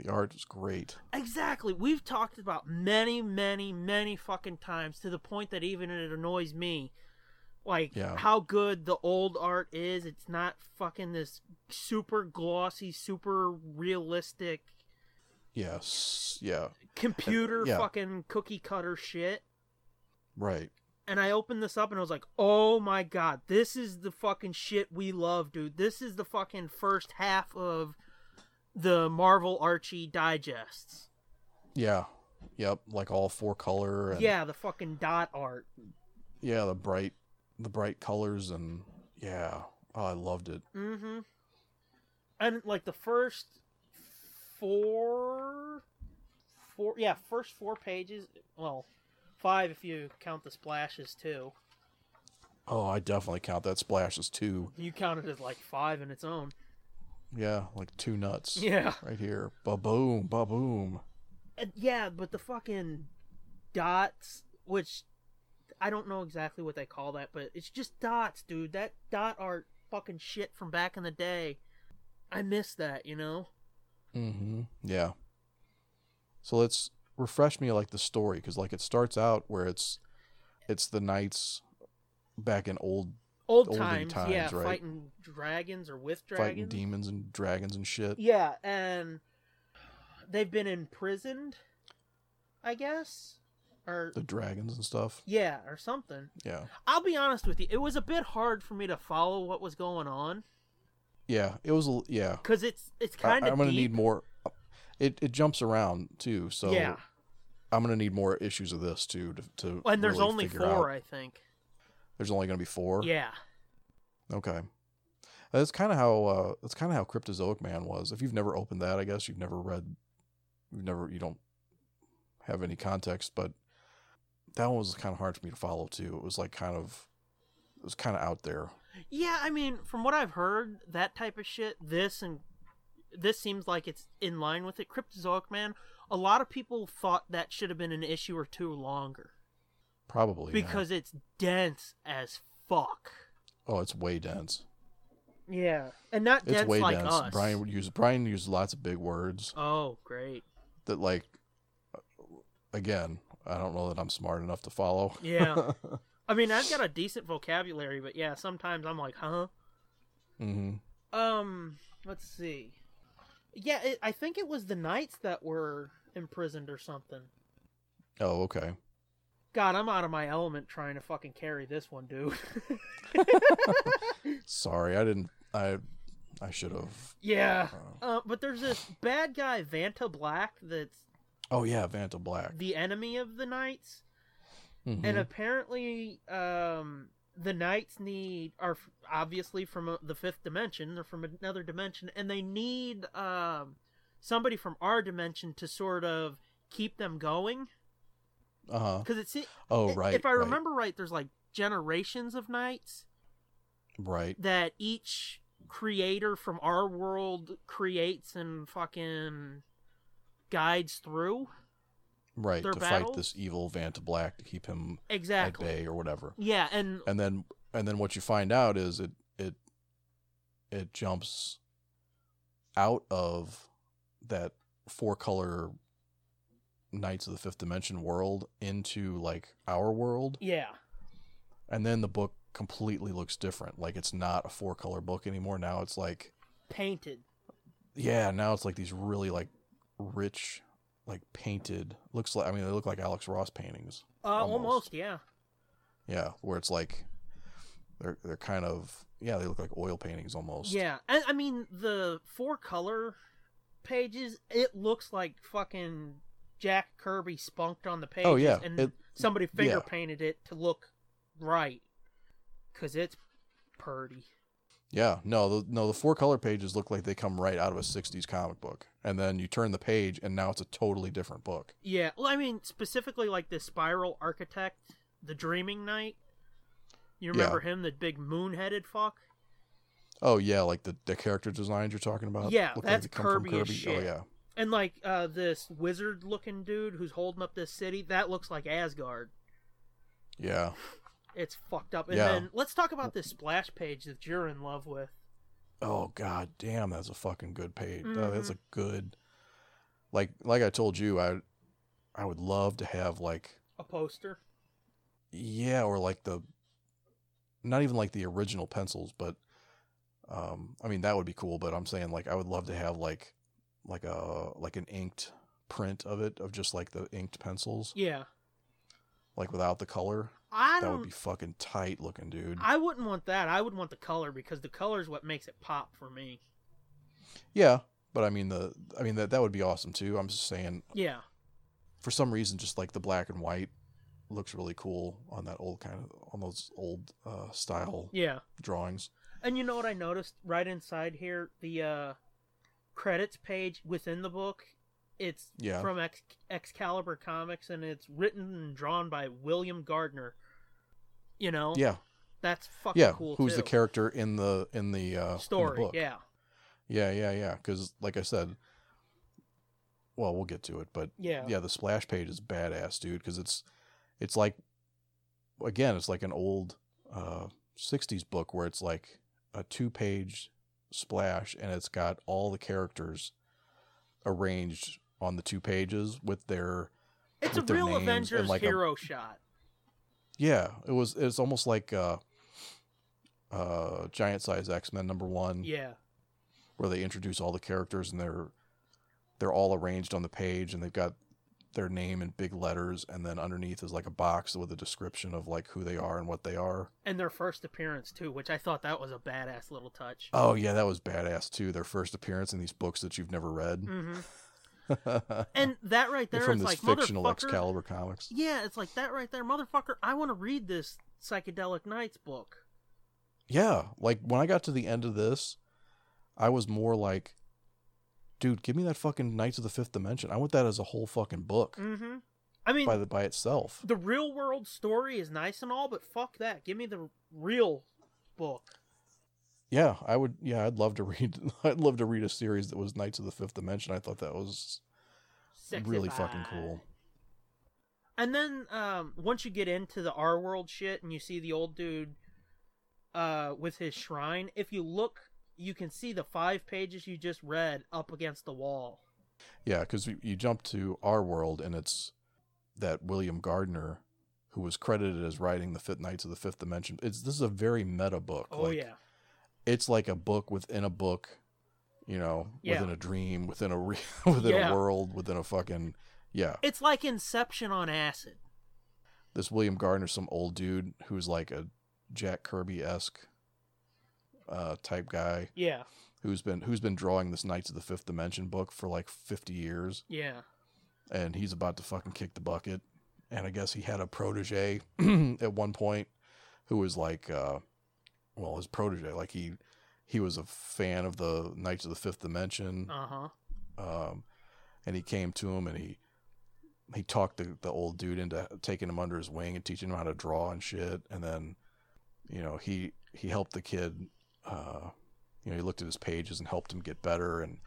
The art is great. Exactly. We've talked about many, many, many fucking times to the point that even it annoys me. Like, yeah. How good the old art is. It's not fucking this super glossy, super realistic. Yes. Yeah. Computer fucking cookie cutter shit. Right. And I opened this up and I was like, oh my god, this is the fucking shit we love, dude. This is the fucking first half of the Marvel Archie digests. Yeah. Yep. Like all four color. And yeah. The fucking dot art. Yeah. The bright colors and yeah. Oh, I loved it. Mm-hmm. And like the first four pages. Well, five if you count the splashes too. Oh, I definitely count that splashes too. You count it as like five in its own. Yeah, like two nuts. Yeah. Right here. Ba-boom, ba-boom. Yeah, but the fucking dots, which I don't know exactly what they call that, but it's just dots, dude. That dot art fucking shit from back in the day. I miss that, you know? Mm-hmm. Yeah. So let's refresh me like the story, because like it starts out where it's the knights back in old times, yeah, right? Fighting dragons or with dragons. Fighting demons and dragons and shit. Yeah, and they've been imprisoned, I guess. Or the dragons and stuff. Yeah, or something. Yeah. I'll be honest with you, it was a bit hard for me to follow what was going on. Yeah, it was, yeah. Because it's kind of I'm going to need more. It jumps around, too, so yeah. I'm going to need more issues of this, too, to and there's really only four, out. I think. There's only going to be four? Yeah. Okay. That's kind of how Cryptozoic Man was. If you've never opened that, I guess you've never read, you don't have any context, but that one was kind of hard for me to follow too. It was like kind of out there. Yeah, I mean, from what I've heard, that type of shit, this seems like it's in line with it. Cryptozoic Man, a lot of people thought that should have been an issue or two longer. Probably. Because it's dense as fuck. Oh, it's way dense. Yeah. And not dense like us. It's way dense. Brian used lots of big words. Oh, great. That like, again, I don't know that I'm smart enough to follow. Yeah. I mean, I've got a decent vocabulary, but yeah, sometimes I'm like, huh? Mm-hmm. Let's see. Yeah, I think it was the knights that were imprisoned or something. Oh, okay. God, I'm out of my element trying to fucking carry this one, dude. Sorry, I didn't... I should have. Yeah. But there's this bad guy, Vantablack, that's... Oh, yeah, Vantablack. The enemy of the knights. Mm-hmm. And apparently, the knights are obviously from the fifth dimension. They're from another dimension. And they need somebody from our dimension to sort of keep them going. Uh-huh. Because it's... Oh, right. If I remember right, there's like generations of knights. Right. That each... creator from our world creates and fucking guides through right to battles. Fight this evil Vantablack to keep him at bay or whatever. Yeah, and then what you find out is it jumps out of that 4-color Knights of the Fifth Dimension world into like our world. Yeah. And then the book completely looks different. Like, it's not a 4-color book anymore. Now it's like painted. Yeah, now it's like these really like rich, like painted. Looks like, I mean, they look like Alex Ross paintings. Almost, yeah. Yeah, where it's like they're kind of, yeah, they look like oil paintings almost. Yeah, and I mean the 4-color pages. It looks like fucking Jack Kirby spunked on the pages. Oh yeah, and somebody finger painted it to look right. Because it's purdy. Yeah, no, the 4-color pages look like they come right out of a 60s comic book. And then you turn the page, and now it's a totally different book. Yeah, well, I mean, specifically like the Spiral Architect, the Dreaming Knight. You remember him, the big moon-headed fuck? Oh, yeah, like the character designs you're talking about? Yeah, that's like Kirby as shit. Oh, yeah. And like this wizard-looking dude who's holding up this city, that looks like Asgard. Yeah. It's fucked up. And then let's talk about this splash page that you're in love with. Oh, god damn, that's a fucking good page. Mm-hmm. Oh, that's a good... Like I told you, I would love to have, like... A poster? Yeah, or like the... Not even like the original pencils, but... I mean, that would be cool, but I'm saying, like, I would love to have, like an inked print of it, of just, like, the inked pencils. Yeah. Like, without the color. That would be fucking tight looking, dude. I wouldn't want that. I would want the color, because the color is what makes it pop for me. Yeah, but I mean that would be awesome too. I'm just saying. Yeah. For some reason, just like the black and white looks really cool on that old those old style drawings. And you know what I noticed right inside here, the credits page within the book. It's from Excalibur Comics, and it's written and drawn by William Gardner. You know? Yeah. That's fucking cool, who's the character in the story, in the book. Yeah. Yeah. Because, like I said, well, we'll get to it, but yeah, the splash page is badass, dude, because it's like, again, it's like an old 60s book where it's like a 2-page splash, and it's got all the characters arranged on the 2 pages with their... It's with a real Avengers like hero shot. Yeah, it's almost like Giant Size X-Men #1. Yeah. Where they introduce all the characters, and they're all arranged on the page, and they've got their name in big letters, and then underneath is like a box with a description of like who they are and what they are. And their first appearance too, which I thought that was a badass little touch. Oh yeah, that was badass too. Their first appearance in these books that you've never read. Mm-hmm. And that right there is like, motherfucker. From this fictional Excalibur Comics. Yeah, it's like that right there. Motherfucker, I want to read this Psychedelic Knights book. Yeah, like when I got to the end of this, I was more like, dude, give me that fucking Knights of the Fifth Dimension. I want that as a whole fucking book. Mm-hmm. I mean, by itself. The real world story is nice and all, but fuck that. Give me the real book. Yeah, I would. Yeah, I'd love to read a series that was Knights of the Fifth Dimension. I thought that was really fucking cool. And then once you get into the R world shit and you see the old dude with his shrine, if you look. You can see the 5 pages you just read up against the wall. Yeah, because you jump to our world, and it's that William Gardner, who was credited as writing the Fifth Knights of the Fifth Dimension. This is a very meta book. Oh, yeah. It's like a book within a book, you know, within a dream, within a within a world, within a fucking, It's like Inception on acid. This William Gardner, some old dude who's like a Jack Kirby-esque type guy. Yeah. Who's been drawing this Knights of the Fifth Dimension book for like 50 years. Yeah. And he's about to fucking kick the bucket. And I guess he had a protege at one point who was like, his protege, like he was a fan of the Knights of the Fifth Dimension. Uh-huh. And he came to him and he talked the old dude into taking him under his wing and teaching him how to draw and shit. And then, you know, he helped the kid, he looked at his pages and helped him get better. And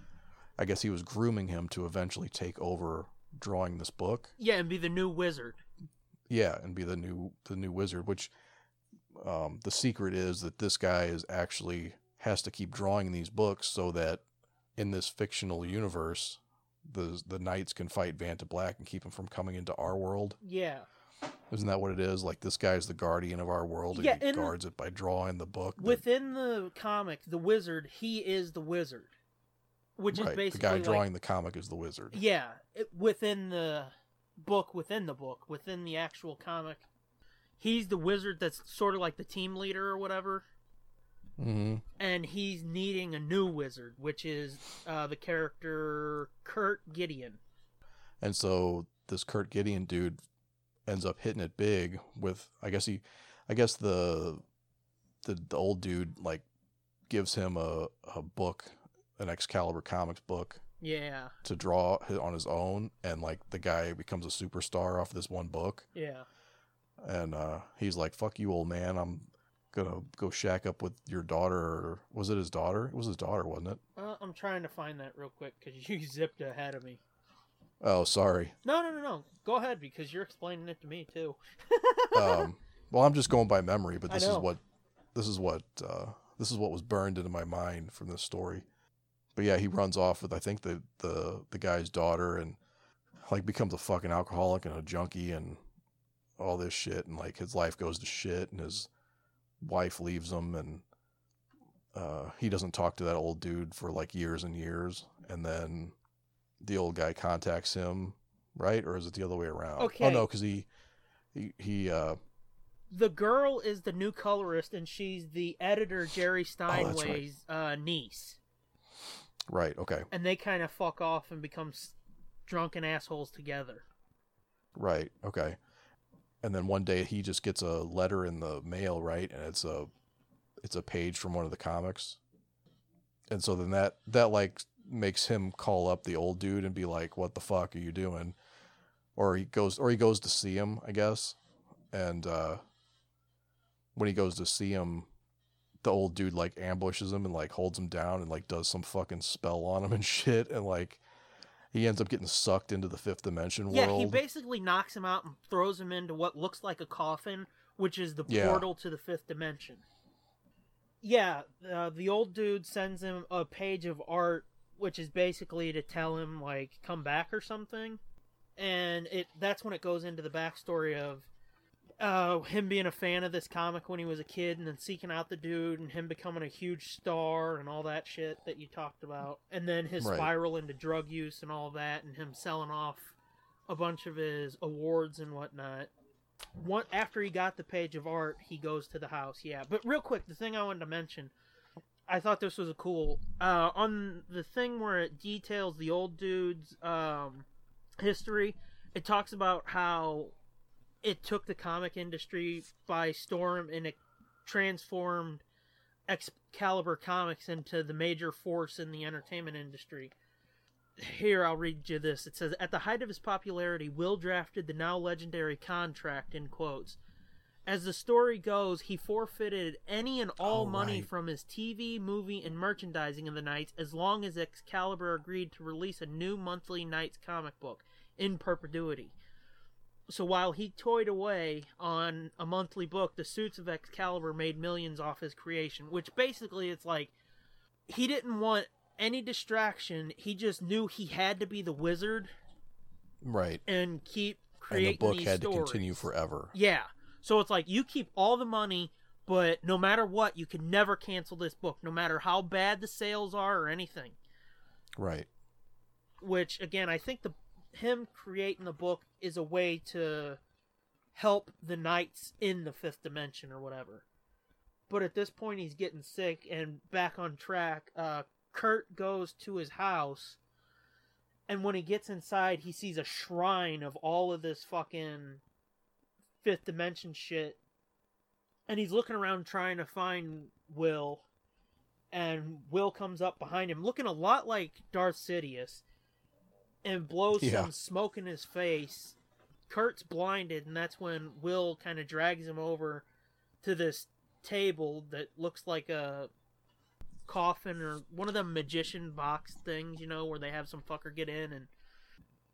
I guess he was grooming him to eventually take over drawing this book. Yeah, and be the new wizard. Yeah, and be the new wizard, which the secret is that this guy is actually has to keep drawing these books so that in this fictional universe, the knights can fight Vantablack and keep him from coming into our world. Yeah. Isn't that what it is? Like, this guy's the guardian of our world, and he guards it by drawing the book. Within the comic, the wizard, he is the wizard. Which is basically the guy drawing the comic is the wizard. Yeah, within the actual comic, he's the wizard that's sort of like the team leader or whatever. Mm-hmm. And he's needing a new wizard, which is the character Kurt Gideon. And so this Kurt Gideon dude ends up hitting it big with, I guess the old dude like gives him a book. An Excalibur Comics book, to draw on his own, and like the guy becomes a superstar off this one book, and he's like, "Fuck you, old man! I'm gonna go shack up with your daughter." Or was it his daughter? It was his daughter, wasn't it? I'm trying to find that real quick because you zipped ahead of me. Oh, sorry. No. Go ahead because you're explaining it to me too. I'm just going by memory, but this is what was burned into my mind from this story. But yeah, he runs off with, I think, the guy's daughter and, like, becomes a fucking alcoholic and a junkie and all this shit. And, like, his life goes to shit and his wife leaves him. And he doesn't talk to that old dude for, like, years and years. And then the old guy contacts him, right? Or is it the other way around? Okay. Oh, no, because he the girl is the new colorist and she's the editor Jerry Steinway's niece. Right, okay. And they kind of fuck off and become drunken assholes together. Right, okay. And then one day he just gets a letter in the mail, right? And it's a page from one of the comics. And so then that like makes him call up the old dude and be like, "What the fuck are you doing?" Or he goes to see him, I guess. And when he goes to see him, the old dude like ambushes him and like holds him down and like does some fucking spell on him and shit. And like he ends up getting sucked into the fifth dimension world. Yeah, he basically knocks him out and throws him into what looks like a coffin, which is the portal to the fifth dimension. Yeah. The old dude sends him a page of art, which is basically to tell him like, come back or something. And that's when it goes into the backstory of, him being a fan of this comic when he was a kid and then seeking out the dude and him becoming a huge star and all that shit that you talked about. And then his spiral into drug use and all that and him selling off a bunch of his awards and whatnot. After he got the page of art, he goes to the house. Yeah. But real quick, the thing I wanted to mention, I thought this was a cool, on the thing where it details the old dude's, history, it talks about how it took the comic industry by storm and it transformed Excalibur Comics into the major force in the entertainment industry. Here, I'll read you this. It says, "At the height of his popularity, Will drafted the now legendary contract," in quotes. "As the story goes, he forfeited any and all money from his TV, movie, and merchandising of the Knights as long as Excalibur agreed to release a new monthly Knights comic book in perpetuity. So while he toyed away on a monthly book, the suits of Excalibur made millions off his creation," which basically it's like he didn't want any distraction. He just knew he had to be the wizard. Right. And keep and the book had stories to continue forever. Yeah. So it's like you keep all the money, but no matter what, you can never cancel this book, no matter how bad the sales are or anything. Right. Which, again, I think him creating the book is a way to help the Knights in the Fifth Dimension or whatever. But at this point, he's getting sick and back on track. Kurt goes to his house, and when he gets inside, he sees a shrine of all of this fucking Fifth Dimension shit. And he's looking around trying to find Will, and Will comes up behind him looking a lot like Darth Sidious and blows some smoke in his face. Kurt's blinded, and that's when Will kind of drags him over to this table that looks like a coffin or one of the magician box things, you know, where they have some fucker get in. And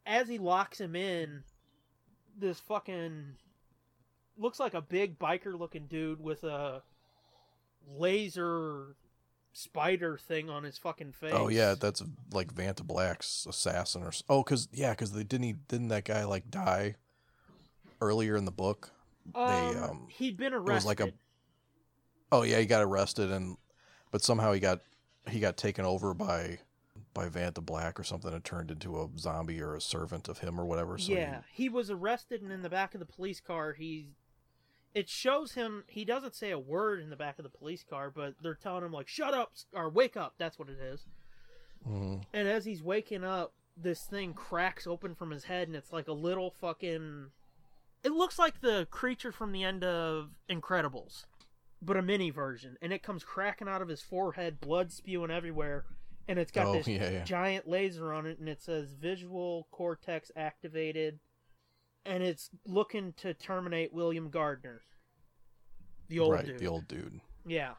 as he locks him in, this fucking looks like a big biker looking dude with a laser spider thing on his fucking face. Oh yeah, that's like Vantablack's assassin or because didn't that guy like die earlier in the book? He'd been arrested. It was like he got arrested, but somehow he got taken over by Vantablack or something and turned into a zombie or a servant of him or whatever. So yeah, he was arrested, and in the back of the police car, it shows him, he doesn't say a word in the back of the police car, but they're telling him, like, shut up, or wake up, that's what it is. Mm. And as he's waking up, this thing cracks open from his head, and it's like a little fucking, it looks like the creature from the end of Incredibles, but a mini version, and it comes cracking out of his forehead, blood spewing everywhere, and it's got giant laser on it, and it says visual cortex activated. And it's looking to terminate William Gardner. The old dude. Yeah.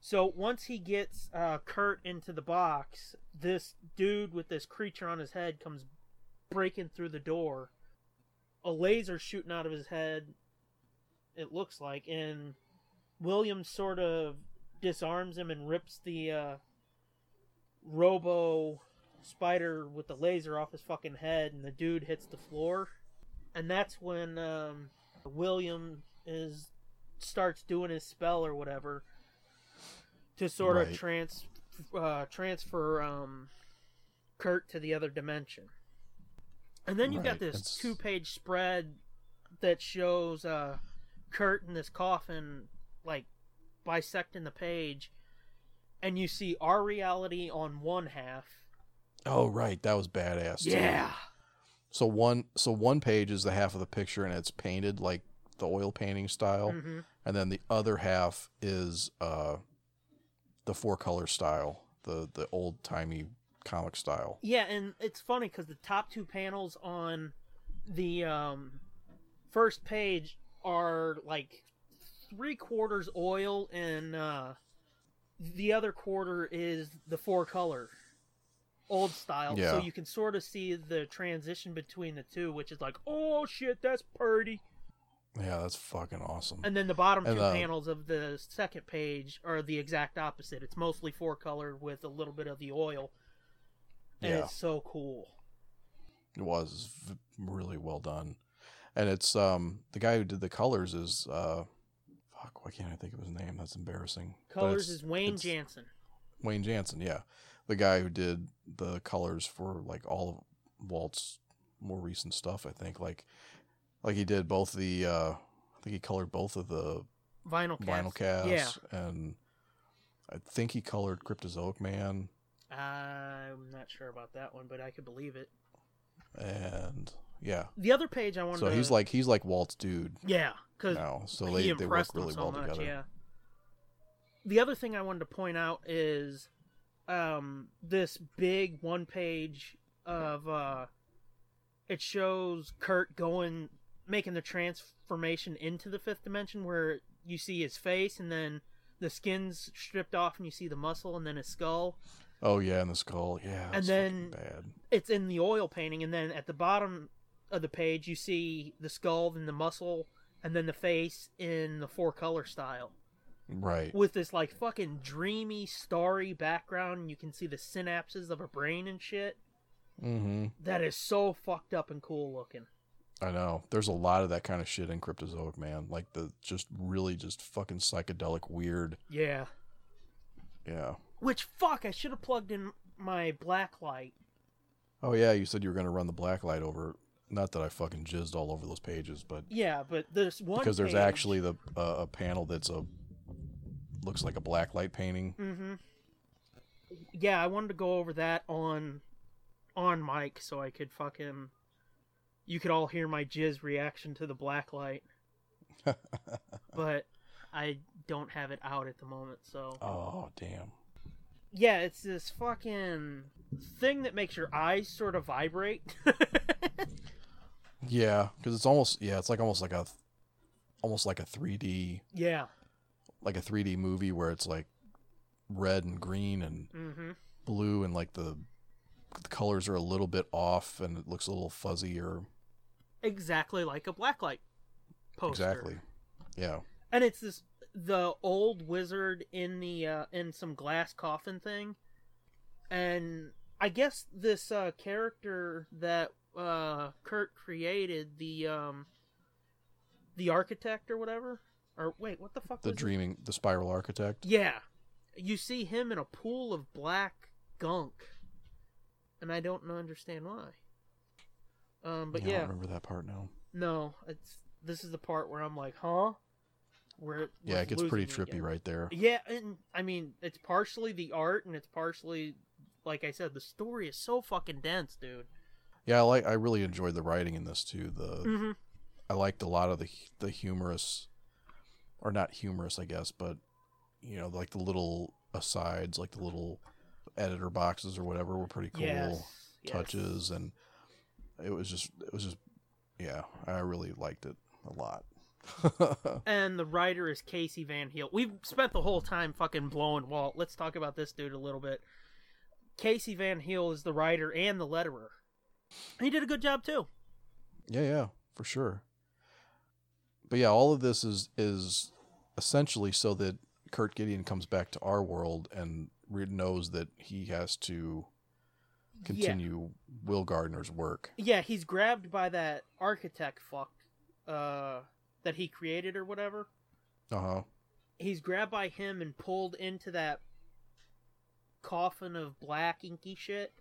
So once he gets Kurt into the box, this dude with this creature on his head comes breaking through the door. A laser shooting out of his head, it looks like. And William sort of disarms him and rips the robo spider with the laser off his fucking head. And the dude hits the floor. And that's when William starts doing his spell or whatever to sort of transfer Kurt to the other dimension. And then you've got this two-page spread that shows Kurt in this coffin, like, bisecting the page. And you see our reality on one half. Oh, right. That was badass, too. Yeah. So one page is the half of the picture, and it's painted like the oil painting style, mm-hmm. and then the other half is the four color style, the old timey comic style. Yeah, and it's funny because the top two panels on the first page are like 3/4 oil, and the other quarter is the four color. Old style, yeah. So you can sort of see the transition between the two, which is like, oh shit, that's pretty. Yeah, that's fucking awesome. And then the bottom two panels of the second page are the exact opposite. It's mostly four color with a little bit of the oil. And it's so cool. It was really well done. And it's the guy who did the colors is why can't I think of his name? That's embarrassing. Colors is Wayne Jansen, yeah. The guy who did the colors for like all of Walt's more recent stuff, I think, like he did both the I think he colored both of the vinyl casts, and I think he colored Cryptozoic Man. I'm not sure about that one, but I could believe it. And yeah, the other page I wanted. So he's like Walt's dude. Yeah, because so they work really well together. Yeah. The other thing I wanted to point out is. This big one page of it shows Kurt making the transformation into the fifth dimension, where you see his face and then the skin's stripped off and you see the muscle and then his skull. Oh yeah, and the skull, yeah. And then bad. It's in the oil painting, and then at the bottom of the page you see the skull and the muscle and then the face in the four color style. Right. With this, like, fucking dreamy, starry background, and you can see the synapses of a brain and shit. Mm-hmm. That is so fucked up and cool looking. I know. There's a lot of that kind of shit in Cryptozoic Man, like the just really just fucking psychedelic weird. Yeah. Yeah. Which fuck, I should have plugged in my blacklight. Oh yeah, you said you were going to run the blacklight over it. Not that I fucking jizzed all over those pages, but yeah, but there's one because there's page... actually the a panel that's a looks like a blacklight painting. Mm-hmm. Yeah, I wanted to go over that on mic so I could fucking you could all hear my jizz reaction to the blacklight. But I don't have it out at the moment, so oh damn. Yeah, it's this fucking thing that makes your eyes sort of vibrate. Yeah, because it's almost it's like almost like a 3D like a 3D movie where it's like red and green and blue and like the colors are a little bit off and it looks a little fuzzy or exactly like a blacklight poster. Exactly, yeah. And it's this the old wizard in the in some glass coffin thing, and I guess this character that. Kurt created the architect or whatever. Or wait, what the fuck? The was dreaming, it? The spiral architect. Yeah, you see him in a pool of black gunk, and I don't understand why. But yeah, I don't remember that part now. No, this is the part where I'm like, huh? Where yeah, it gets pretty trippy again. Right there. Yeah, and I mean, it's partially the art, and it's partially, like I said, the story is so fucking dense, dude. Yeah, I really enjoyed the writing in this too. I liked a lot of the humorous, or not humorous, I guess, but you know, like the little asides, like the little editor boxes or whatever, were pretty cool touches, and it was just I really liked it a lot. And the writer is Casey Van Heel. We've spent the whole time fucking blowing Walt. Let's talk about this dude a little bit. Casey Van Heel is the writer and the letterer. He did a good job too. Yeah, for sure. But yeah, all of this is essentially so that Kurt Gideon comes back to our world and knows that he has to continue Will Gardner's work. Yeah, he's grabbed by that architect fuck that he created or whatever. Uh-huh. He's grabbed by him and pulled into that coffin of black inky shit.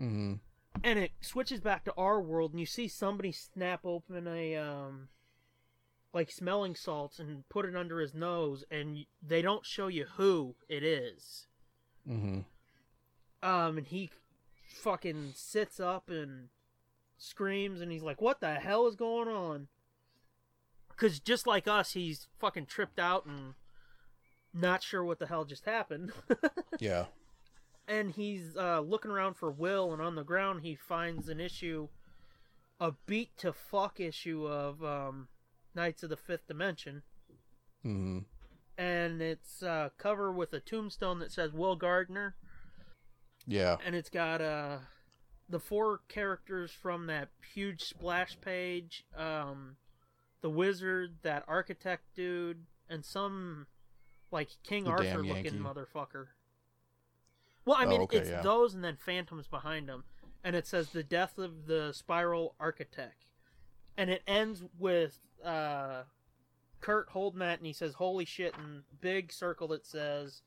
Mm-hmm. And it switches back to our world, and you see somebody snap open a, like, smelling salts and put it under his nose, and they don't show you who it is. Mm-hmm. And he fucking sits up and screams, and he's like, what the hell is going on? Because just like us, he's fucking tripped out and not sure what the hell just happened. Yeah. And he's looking around for Will, and on the ground he finds an issue, a beat-to-fuck issue of Knights of the Fifth Dimension. Mm-hmm. And it's cover with a tombstone that says Will Gardner. Yeah. And it's got the four characters from that huge splash page, the wizard, that architect dude, and some, like, King Arthur-looking motherfucker. Well, I mean, those and then phantoms behind them. And it says, the death of the spiral architect. And it ends with Kurt holding that, and he says, holy shit, in big circle that says,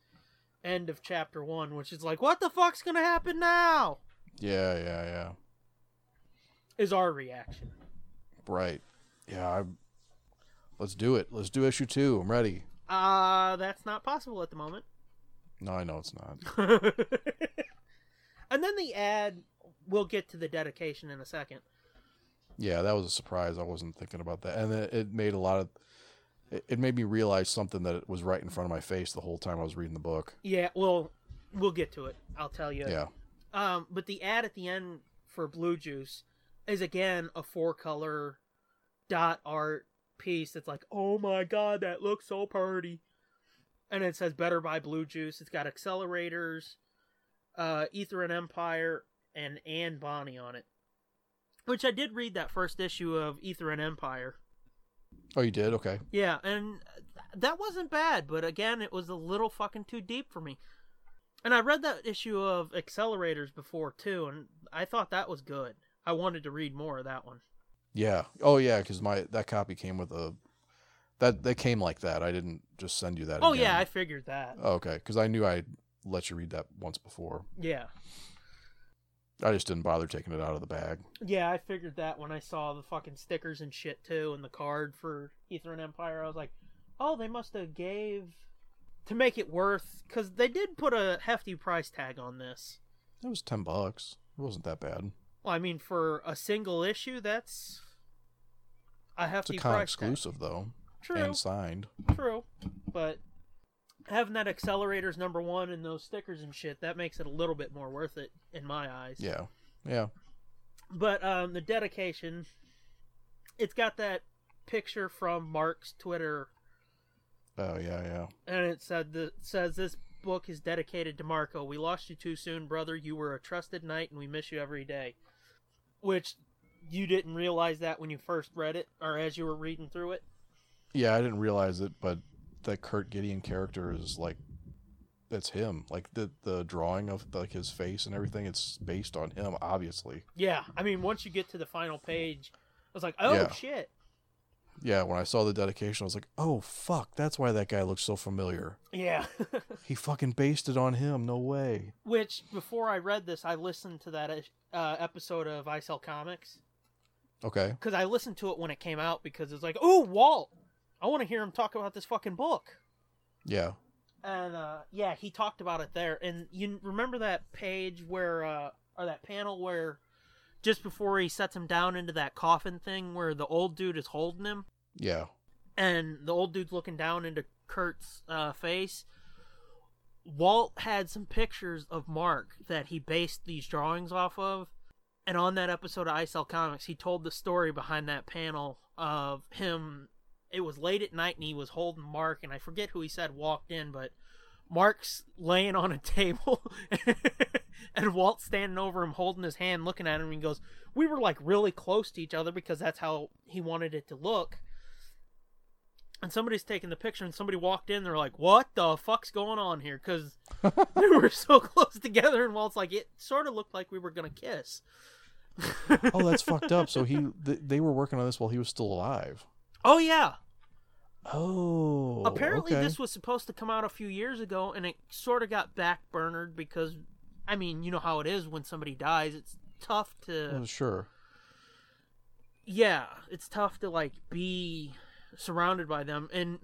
end of chapter 1, which is like, what the fuck's gonna happen now? Yeah. Is our reaction. Right. Yeah, let's do it. Let's do issue 2. I'm ready. That's not possible at the moment. No, I know it's not. And then the ad, we'll get to the dedication in a second. Yeah, that was a surprise. I wasn't thinking about that. And it made it made me realize something that it was right in front of my face the whole time I was reading the book. Yeah, well, we'll get to it. I'll tell you. Yeah. But the ad at the end for Blue Juice is, again, a four-color dot art piece that's like, oh my god, that looks so pretty. And it says Better Buy Blue Juice. It's got Accelerators, Ether and Empire, and Anne Bonny on it. Which I did read that first issue of Ether and Empire. Oh, you did? Okay. Yeah, and that wasn't bad, but again, it was a little fucking too deep for me. And I read that issue of Accelerators before, too, and I thought that was good. I wanted to read more of that one. Yeah. Oh yeah, because that copy came with a that came like that. I didn't just send you that. Oh again. Yeah, I figured that. Oh, okay, because I knew I let you read that once before. Yeah. I just didn't bother taking it out of the bag. Yeah, I figured that when I saw the fucking stickers and shit too, and the card for Etheran Empire, I was like, oh, they must have gave to make it worth, because they did put a hefty price tag on this. It was $10. It wasn't that bad. Well, I mean, for a single issue, that's a hefty price tag. It's a con exclusive though. True. And signed. True, but having that accelerator's number one and those stickers and shit, that makes it a little bit more worth it in my eyes. Yeah, yeah. But the dedication, it's got that picture from Mark's Twitter. Oh yeah, yeah. And it says this book is dedicated to Marco. We lost you too soon, brother. You were a trusted knight, and we miss you every day. Which you didn't realize that when you first read it, or as you were reading through it. Yeah, I didn't realize it, but that Kurt Gideon character is like, that's him. Like the drawing of like his face and everything, it's based on him, obviously. Yeah, I mean, once you get to the final page, I was like, oh yeah. Shit. Yeah, when I saw the dedication, I was like, oh, fuck, that's why that guy looks so familiar. Yeah. He fucking based it on him, no way. Which, before I read this, I listened to that episode of I Sell Comics. Okay. Because I listened to it when it came out, because it's like, oh, Walt, I want to hear him talk about this fucking book. Yeah. And, yeah, he talked about it there. And you remember that page where, or that panel where, just before he sets him down into that coffin thing where the old dude is holding him. Yeah. And the old dude's looking down into Kurt's face. Walt had some pictures of Mark that he based these drawings off of. And on that episode of I Sell Comics, he told the story behind that panel of him. It was late at night and he was holding Mark. And I forget who he said walked in, but Mark's laying on a table and Walt's standing over him holding his hand looking at him, and he goes, we were like really close to each other because that's how he wanted it to look. And somebody's taking the picture and somebody walked in, they're like, what the fuck's going on here? Because we were so close together, and Walt's like, it sort of looked like we were going to kiss. Oh, that's fucked up. So they were working on this while he was still alive. Oh yeah. Oh, apparently okay. This was supposed to come out a few years ago, and it sort of got backburnered because, I mean, you know how it is when somebody dies. It's tough to... Oh, sure. Yeah, it's tough to, like, be surrounded by them. And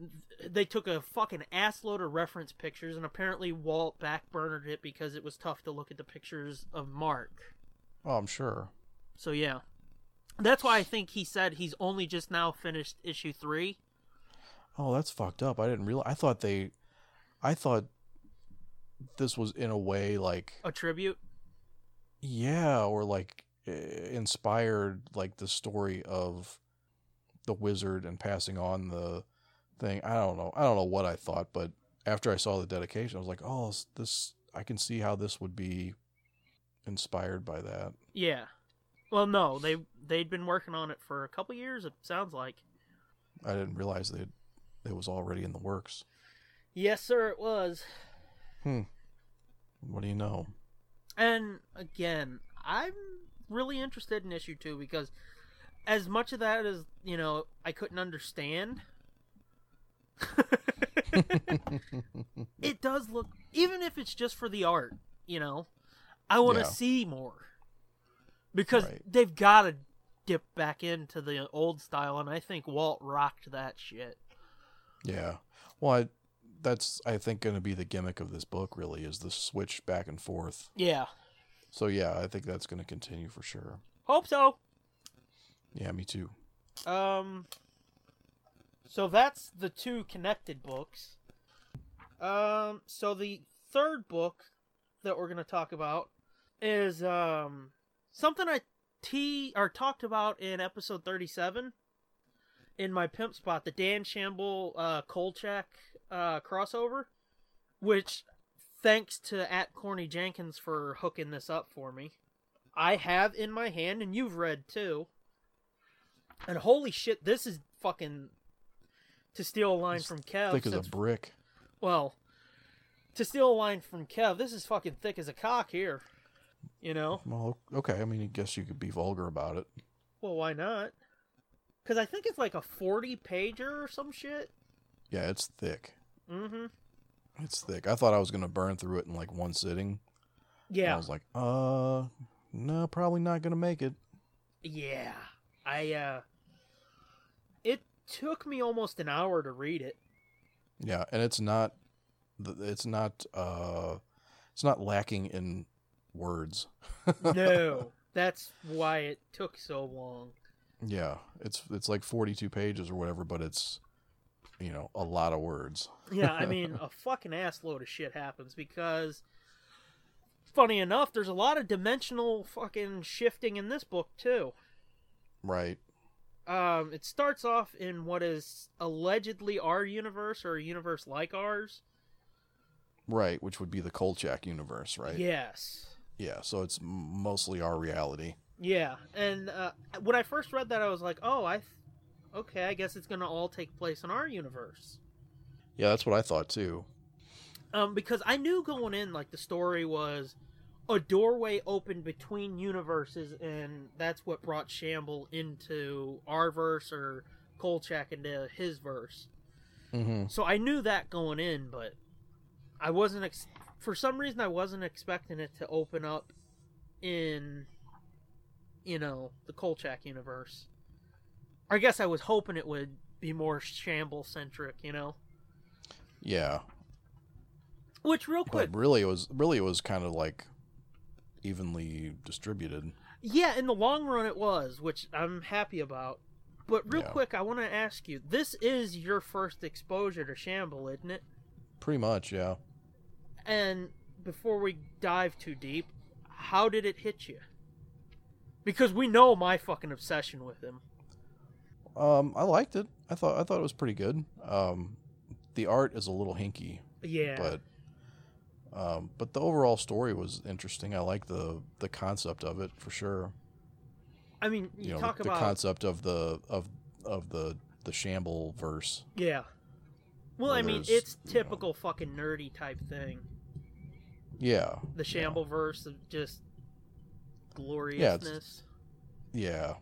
they took a fucking assload of reference pictures, and apparently Walt backburnered it because it was tough to look at the pictures of Mark. Oh, I'm sure. So, yeah. That's why I think he said he's only just now finished issue 3. Oh, that's fucked up. I didn't realize. I thought this was in a way like a tribute. Yeah, or like inspired like the story of the wizard and passing on the thing. I don't know what I thought, but after I saw the dedication, I was like, "Oh, this I can see how this would be inspired by that." Yeah. Well, no, they'd been working on it for a couple years, it sounds like. I didn't realize it was already in the works. Yes, sir, it was. What do you know? And, again, I'm really interested in issue 2 because as much of that as, you know, I couldn't understand, it does look, even if it's just for the art, you know, I want to see more. Because they've got to dip back into the old style, and I think Walt rocked that shit. Yeah. Well, that's, I think, going to be the gimmick of this book, really, is the switch back and forth. Yeah. So, yeah, I think that's going to continue for sure. Hope so. Yeah, me too. So that's the 2 connected books. So the third book that we're going to talk about is something I talked about in episode 37 in my Pimp Spot, the Dan Shamble Kolchak crossover, which, thanks to @CornyJenkins for hooking this up for me, I have in my hand, and you've read too. And holy shit, this is fucking, to steal a line from Kev, thick as a brick. Well, to steal a line from Kev, this is fucking thick as a cock here. You know? Well, okay. I mean, I guess you could be vulgar about it. Well, why not? Because I think it's like a 40-pager or some shit. Yeah, it's thick. Mm-hmm. It's thick. I thought I was going to burn through it in like one sitting. Yeah. And I was like, no, probably not going to make it. Yeah. It took me almost an hour to read it. Yeah, and it's not lacking in words. No, that's why it took so long. Yeah, it's like 42 pages or whatever, but it's, a lot of words. Yeah, I mean, a fucking ass load of shit happens because, funny enough, there's a lot of dimensional fucking shifting in this book, too. Right. It starts off in what is allegedly our universe, or a universe like ours. Right, which would be the Kolchak universe, right? Yes. Yeah, so it's mostly our reality. Yeah, and when I first read that, I was like, oh, okay, I guess it's going to all take place in our universe. Yeah, that's what I thought, too. Because I knew going in, the story was a doorway opened between universes, and that's what brought Shamble into our verse, or Kolchak into his verse. Mm-hmm. So I knew that going in, but I wasn't... for some reason, I wasn't expecting it to open up in, the Kolchak universe. I guess I was hoping it would be more Shamble-centric, Yeah. Which, real quick... But really, it was kind of, evenly distributed. Yeah, in the long run it was, which I'm happy about. But real quick, I want to ask you, this is your first exposure to Shamble, isn't it? Pretty much, yeah. And before we dive too deep, how did it hit you? Because we know my fucking obsession with him. I liked it. I thought it was pretty good. The art is a little hinky. Yeah. But the overall story was interesting. I like the concept of it for sure. I mean, you talk about the concept of the Shamble verse. Yeah. Well, I mean, it's typical fucking nerdy type thing. Yeah. The Shamble verse of just gloriousness. Yeah.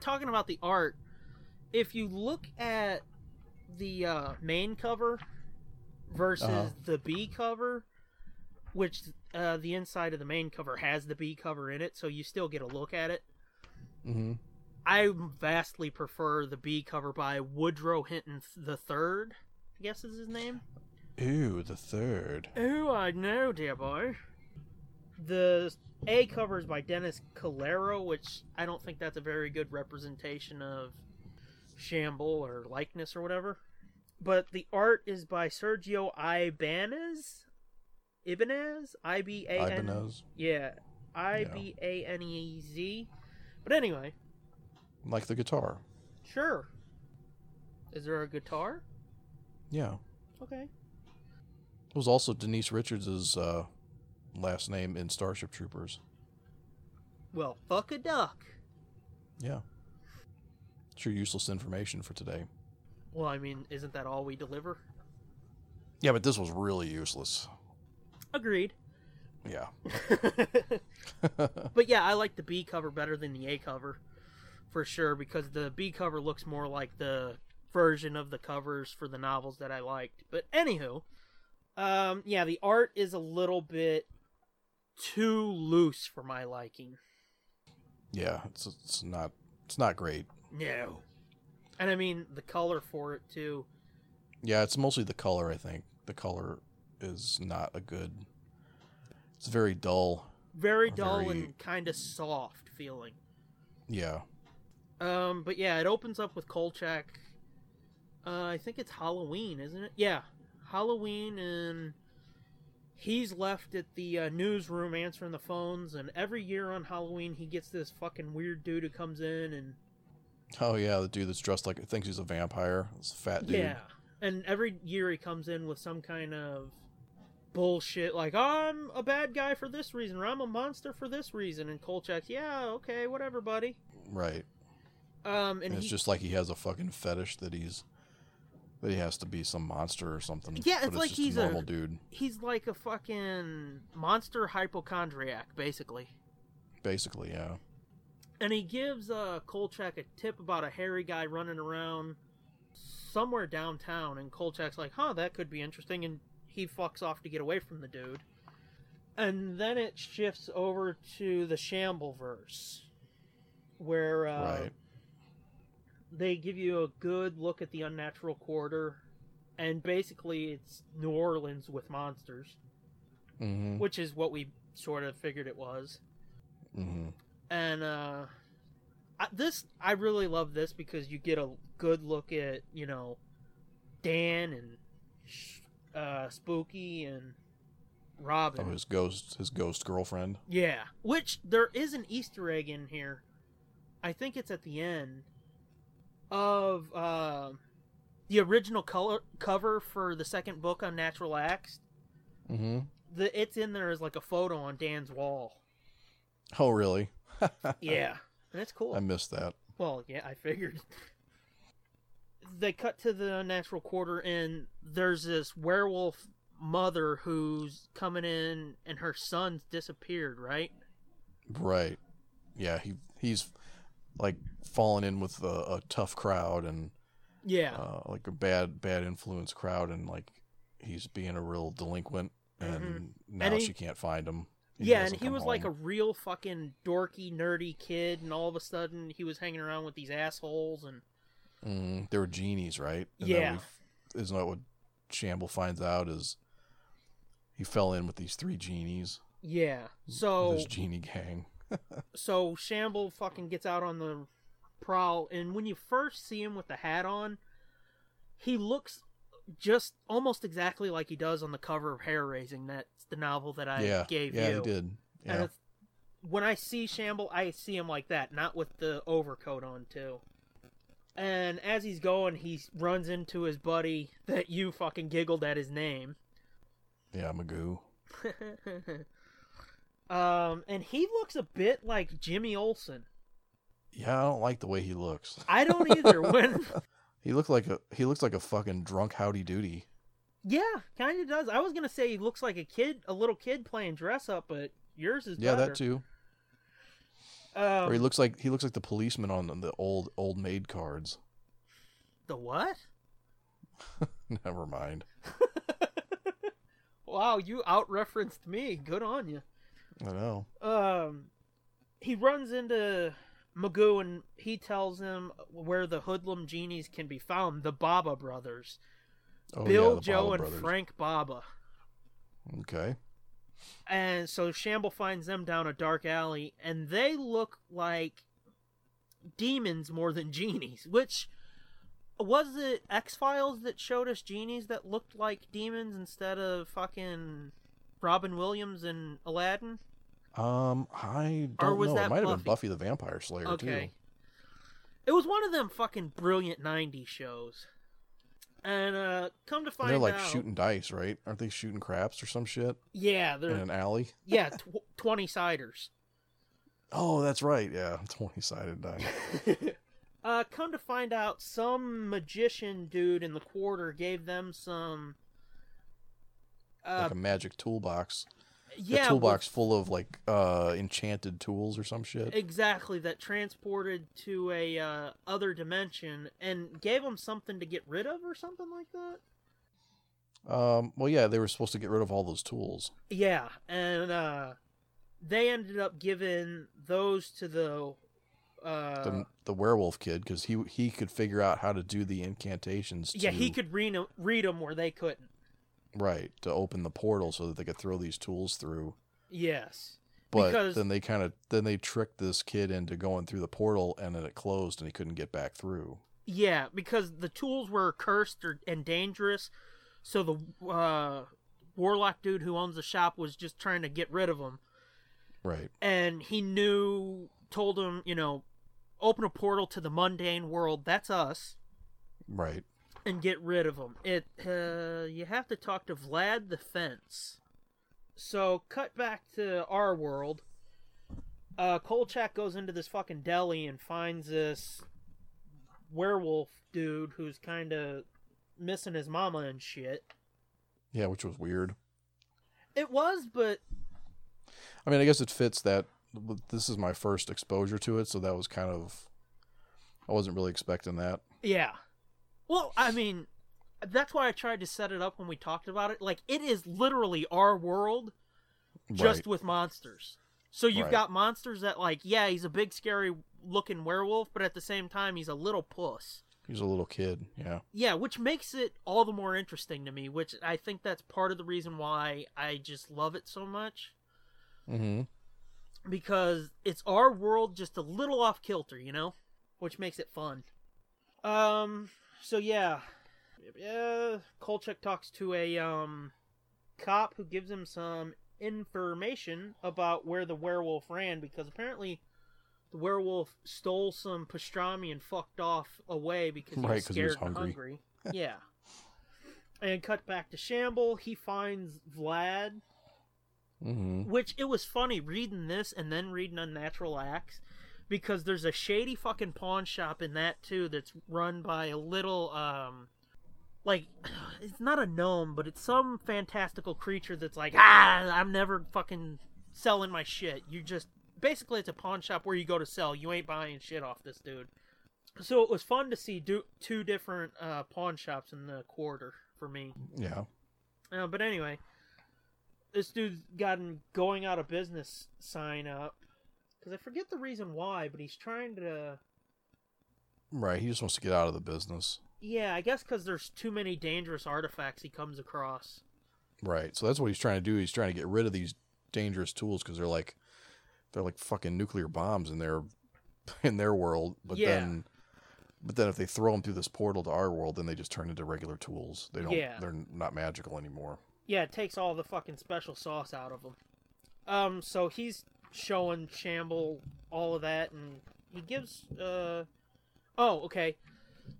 Talking about the art, if you look at the main cover versus the B cover, which the inside of the main cover has the B cover in it, so you still get a look at it. Mm-hmm. I vastly prefer the B cover by Woodrow Hinton III, I guess is his name. Ooh, the third. Ooh, I know, dear boy. The A cover is by Dennis Calero, which I don't think that's a very good representation of Shamble or likeness or whatever. But the art is by Sergio Ibanez? Ibanez. Yeah. Ibanez. But anyway. Like the guitar. Sure. Is there a guitar? Yeah. Okay. It was also Denise Richards' last name in Starship Troopers. Well, fuck a duck. Yeah. It's your useless information for today. Well, I mean, isn't that all we deliver? Yeah, but this was really useless. Agreed. Yeah. But yeah, I like the B cover better than the A cover, for sure, because the B cover looks more like the version of the covers for the novels that I liked. But anywho, yeah, the art is a little bit too loose for my liking. Yeah, it's not great. No. And I mean, the color for it, too. Yeah, it's mostly the color, I think. The color is not a good... It's very dull. Very dull and kind of soft feeling. Yeah. But yeah, it opens up with Kolchak. I think it's Halloween, isn't it? Yeah, Halloween, and he's left at the newsroom answering the phones, and every year on Halloween he gets this fucking weird dude who comes in and... Oh yeah, the dude that's dressed like... thinks he's a vampire. It's a fat dude. Yeah, and every year he comes in with some kind of bullshit, like, oh, I'm a bad guy for this reason, or I'm a monster for this reason, and Kolchak's, yeah, okay, whatever, buddy. Right. And it's just like he has a fucking fetish that he has to be some monster or something. Yeah, it's like he's a normal dude. He's like a fucking monster hypochondriac, basically. Basically, yeah. And he gives Kolchak a tip about a hairy guy running around somewhere downtown, and Kolchak's like, huh, that could be interesting, and he fucks off to get away from the dude. And then it shifts over to the Shambleverse, where right. They give you a good look at the Unnatural Quarter, and basically it's New Orleans with monsters, mm-hmm. which is what we sort of figured it was. Mm-hmm. And I really love this because you get a good look at, you know, Dan and Spooky and Robin. Oh, his ghost girlfriend. Yeah, which there is an Easter egg in here. I think it's at the end of the original cover for the second book on Unnatural Acts. Mm-hmm. It's in there as like a photo on Dan's wall. Oh, really? Yeah, and it's cool. I missed that. Well, yeah, I figured. They cut to the Unnatural Quarter, and there's this werewolf mother who's coming in, and her son's disappeared, right? Right. Yeah, he's like fallen in with a tough crowd, and yeah, like a bad influence crowd, and like he's being a real delinquent, and mm-hmm. now and she can't find him. Yeah, and he was home. Like a real fucking dorky, nerdy kid, and all of a sudden he was hanging around with these assholes, and they were genies, right? And yeah, isn't that what Shamble finds out? Is he fell in with these three genies? Yeah, so this genie gang. So Shamble fucking gets out on the prowl, and when you first see him with the hat on, he looks just almost exactly like he does on the cover of Hair Raising. That's the novel that I gave you. Yeah, he did. Yeah. And when I see Shamble, I see him like that, not with the overcoat on, too. And as he's going, he runs into his buddy that you fucking giggled at his name. Yeah, Magoo. And he looks a bit like Jimmy Olsen. Yeah, I don't like the way he looks. I don't either. When... He looks like a fucking drunk Howdy Doody. Yeah, kind of does. I was gonna say he looks like a little kid playing dress up, but yours is better. Yeah, that too. Or he looks like the policeman on the old maid cards. The what? Never mind. Wow, you out-referenced me. Good on you. I know. He runs into Magoo, and he tells him where the hoodlum genies can be found, the Baba brothers. Oh, Bill, yeah, Joe, Baba and brothers. Frank Baba. Okay. And so Shamble finds them down a dark alley, and they look like demons more than genies, which, was it X-Files that showed us genies that looked like demons instead of fucking Robin Williams and Aladdin? I don't know. It might have been Buffy the Vampire Slayer, okay. too. It was one of them fucking brilliant 90s shows. And come to find out... They're like shooting dice, right? Aren't they shooting craps or some shit? Yeah. They're... In an alley? Yeah, 20-siders. Oh, that's right. Yeah, 20-sided dice. Come to find out, some magician dude in the quarter gave them some... like a magic toolbox. Yeah, a toolbox full of like enchanted tools or some shit. Exactly, that transported to a other dimension and gave them something to get rid of or something like that. Well, yeah, they were supposed to get rid of all those tools. Yeah, and they ended up giving those to the werewolf kid because he could figure out how to do the incantations. Yeah, he could read them where they couldn't. Right, to open the portal so that they could throw these tools through. Yes. But because... then they tricked this kid into going through the portal, and then it closed and he couldn't get back through. Yeah, because the tools were cursed and dangerous, so the warlock dude who owns the shop was just trying to get rid of them. Right. And he told him, you know, open a portal to the mundane world, that's us. Right. And get rid of them. You have to talk to Vlad the Fence. So, cut back to our world. Kolchak goes into this fucking deli and finds this werewolf dude who's kind of missing his mama and shit. Yeah, which was weird. It was, but... I mean, I guess it fits that this is my first exposure to it, so that was kind of, I wasn't really expecting that. Yeah. Well, I mean, that's why I tried to set it up when we talked about it. Like, it is literally our world, just with monsters. So you've got monsters that, like, yeah, he's a big, scary-looking werewolf, but at the same time, he's a little puss. He's a little kid, yeah. Yeah, which makes it all the more interesting to me, which I think that's part of the reason why I just love it so much. Mm-hmm. Because it's our world just a little off-kilter, you know? Which makes it fun. So, yeah. Kolchak talks to a cop who gives him some information about where the werewolf ran, because apparently the werewolf stole some pastrami and fucked off away because he was scared and hungry. Yeah. And cut back to Shamble. He finds Vlad. Mm-hmm. Which, it was funny reading this and then reading Unnatural Acts, because there's a shady fucking pawn shop in that too that's run by a little like, it's not a gnome, but it's some fantastical creature that's like, I'm never fucking selling my shit. You just, basically it's a pawn shop where you go to sell. You ain't buying shit off this dude. So it was fun to see two different pawn shops in the quarter for me. Yeah. But anyway, this dude's got a going out of business sign up, because I forget the reason why, but he's trying to... Right, he just wants to get out of the business. Yeah, I guess because there's too many dangerous artifacts he comes across. Right, so that's what he's trying to do. He's trying to get rid of these dangerous tools, because they're like fucking nuclear bombs in their world. But yeah. But then if they throw them through this portal to our world, then they just turn into regular tools. They don't. Yeah. They're not magical anymore. Yeah, it takes all the fucking special sauce out of them. So he's showing Shamble all of that, and he gives Oh, okay.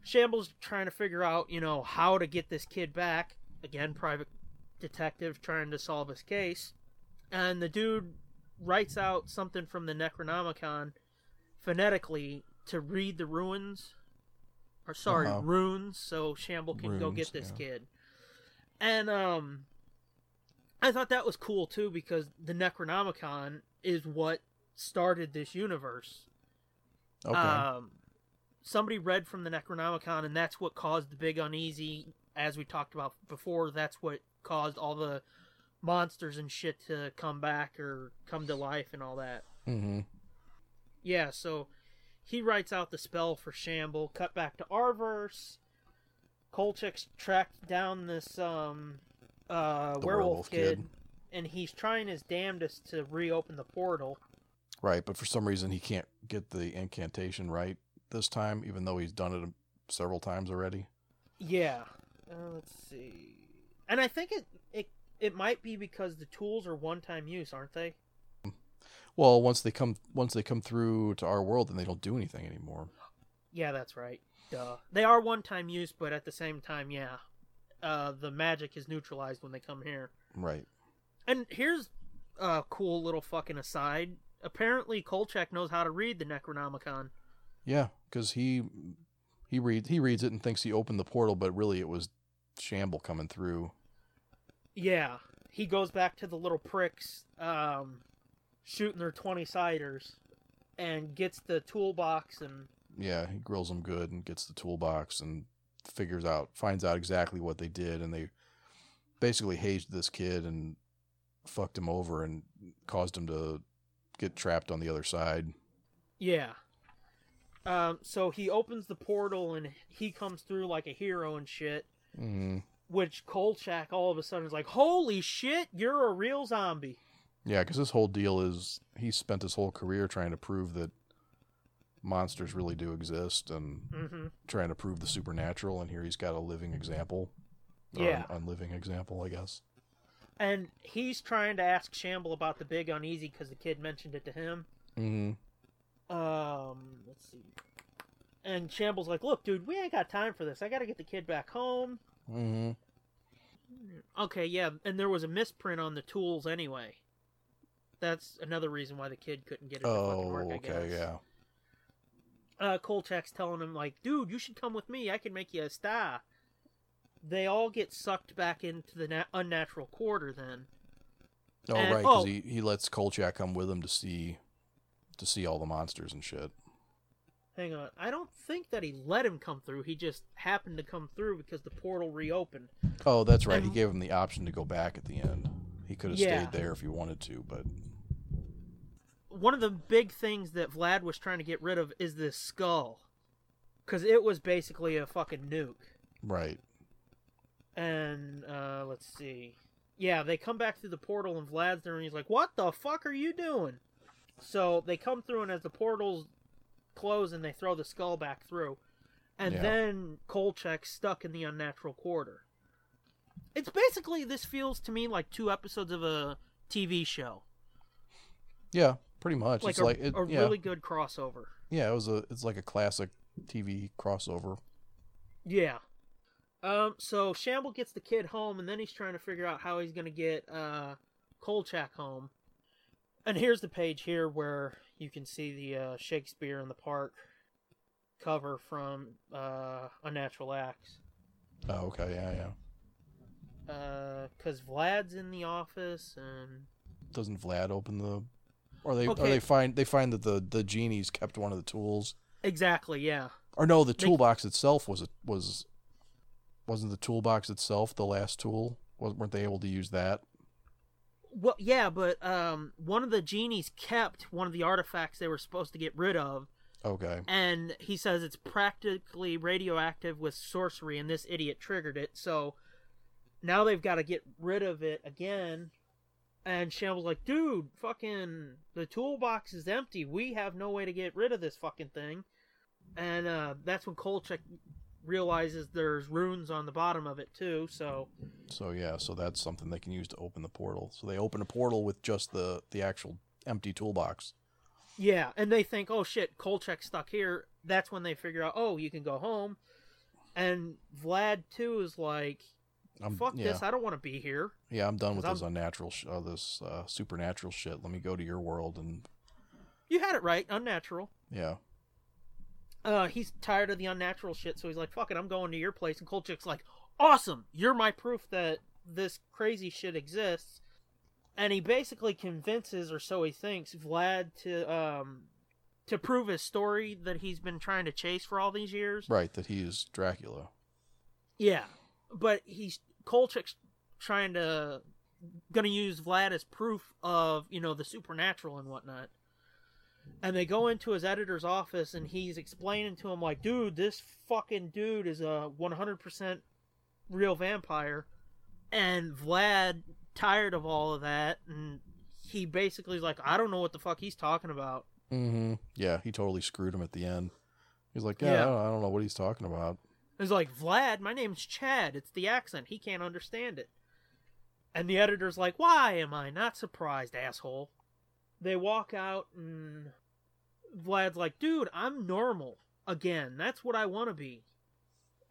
Shamble's trying to figure out, you know, how to get this kid back. Again, private detective trying to solve his case. And the dude writes out something from the Necronomicon phonetically to read the runes. Or, sorry, runes, so Shamble can go get this kid. And I thought that was cool, too, because the Necronomicon is what started this universe. Okay. Somebody read from the Necronomicon, and that's what caused the Big Uneasy, as we talked about before. That's what caused all the monsters and shit to come back or come to life and all that. Mm-hmm. Yeah, so he writes out the spell for Shamble. Cut back to our verse. Kolchak's tracked down this werewolf kid, and he's trying his damnedest to reopen the portal. Right, but for some reason he can't get the incantation right this time, even though he's done it several times already. Yeah. Let's see. And I think it might be because the tools are one-time use, aren't they? Well, once they come through to our world, then they don't do anything anymore. Yeah, that's right. Duh. They are one-time use, but at the same time, yeah. The magic is neutralized when they come here. Right. And here's a cool little fucking aside. Apparently, Kolchak knows how to read the Necronomicon. Yeah, because he reads it and thinks he opened the portal, but really it was Shamble coming through. Yeah, he goes back to the little pricks shooting their 20-siders and gets the toolbox and... Yeah, he grills them good and gets the toolbox and finds out exactly what they did, and they basically hazed this kid and fucked him over and caused him to get trapped on the other side. Yeah. So he opens the portal and he comes through like a hero and shit, which Kolchak all of a sudden is like, holy shit, you're a real zombie. Yeah, because this whole deal is, he spent his whole career trying to prove that monsters really do exist and trying to prove the supernatural, and here he's got a living example. Yeah. An unliving example, I guess. And he's trying to ask Shamble about the Big Uneasy because the kid mentioned it to him. Mm-hmm. Let's see. And Shamble's like, look, dude, we ain't got time for this. I gotta get the kid back home. Mm-hmm. Okay, yeah, and there was a misprint on the tools anyway. That's another reason why the kid couldn't get it to fucking work, I guess. Yeah. Kolchak's telling him, like, dude, you should come with me. I can make you a star. They all get sucked back into the unnatural quarter then. Oh, right, because he lets Kolchak come with him to see to see all the monsters and shit. Hang on. I don't think that he let him come through. He just happened to come through because the portal reopened. Oh, that's right. And he gave him the option to go back at the end. He could have stayed there if he wanted to, but... One of the big things that Vlad was trying to get rid of is this skull. Because it was basically a fucking nuke. Right. And, let's see. Yeah, they come back through the portal and Vlad's there and he's like, what the fuck are you doing? So they come through and as the portals... close and they throw the skull back through, and then Kolchak's stuck in the Unnatural Quarter. It's basically, this feels to me like two episodes of a TV show. Yeah, pretty much. Like it's a really good crossover. Yeah, it's like a classic TV crossover. Yeah. So Shamble gets the kid home, and then he's trying to figure out how he's going to get Kolchak home. And here's the page here where you can see the Shakespeare in the Park cover from Unnatural Acts. Oh, okay, yeah. Because Vlad's in the office, and doesn't Vlad open the? Or they find that the genies kept one of the tools. Exactly, yeah. Or no, the toolbox itself wasn't the toolbox itself the last tool? Weren't they able to use that? Well, yeah, but one of the genies kept one of the artifacts they were supposed to get rid of. Okay. And he says it's practically radioactive with sorcery, and this idiot triggered it. So now they've got to get rid of it again. And Shamble's like, dude, fucking the toolbox is empty. We have no way to get rid of this fucking thing. And that's when Kolchak realizes there's runes on the bottom of it too, so that's something they can use to open the portal. So they open a portal with just the actual empty toolbox. Yeah, and they think, oh shit, Kolchak's stuck here. That's when they figure out, oh, you can go home. And Vlad too is like, fuck this, I don't want to be here. Yeah, I'm done with this unnatural, this supernatural shit. Let me go to your world. And you had it right, unnatural. Yeah. He's tired of the unnatural shit, so he's like, fuck it, I'm going to your place. And Kolchak's like, awesome, you're my proof that this crazy shit exists. And he basically convinces, or so he thinks, Vlad to prove his story that he's been trying to chase for all these years. Right, that he is Dracula. Yeah, but Kolchak's gonna use Vlad as proof of, the supernatural and whatnot. And they go into his editor's office, and he's explaining to him, like, dude, this fucking dude is a 100% real vampire. And Vlad, tired of all of that, and he basically is like, I don't know what the fuck he's talking about. Mm-hmm. Yeah, he totally screwed him at the end. He's like, I don't know what he's talking about. He's like, Vlad, my name's Chad. It's the accent. He can't understand it. And the editor's like, why am I not surprised, asshole? They walk out, and Vlad's like, dude, I'm normal again. That's what I want to be.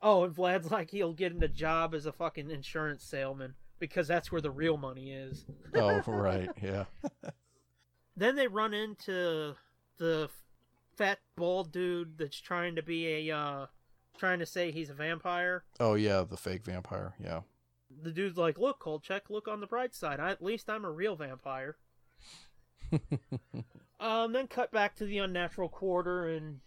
Oh, and Vlad's like, he'll get in a job as a fucking insurance salesman because that's where the real money is. Oh, right, yeah. Then they run into the fat, bald dude that's trying to say he's a vampire. Oh, yeah, the fake vampire, yeah. The dude's like, look, Kolchak, look on the bright side. At least I'm a real vampire. Then cut back to the Unnatural Quarter, and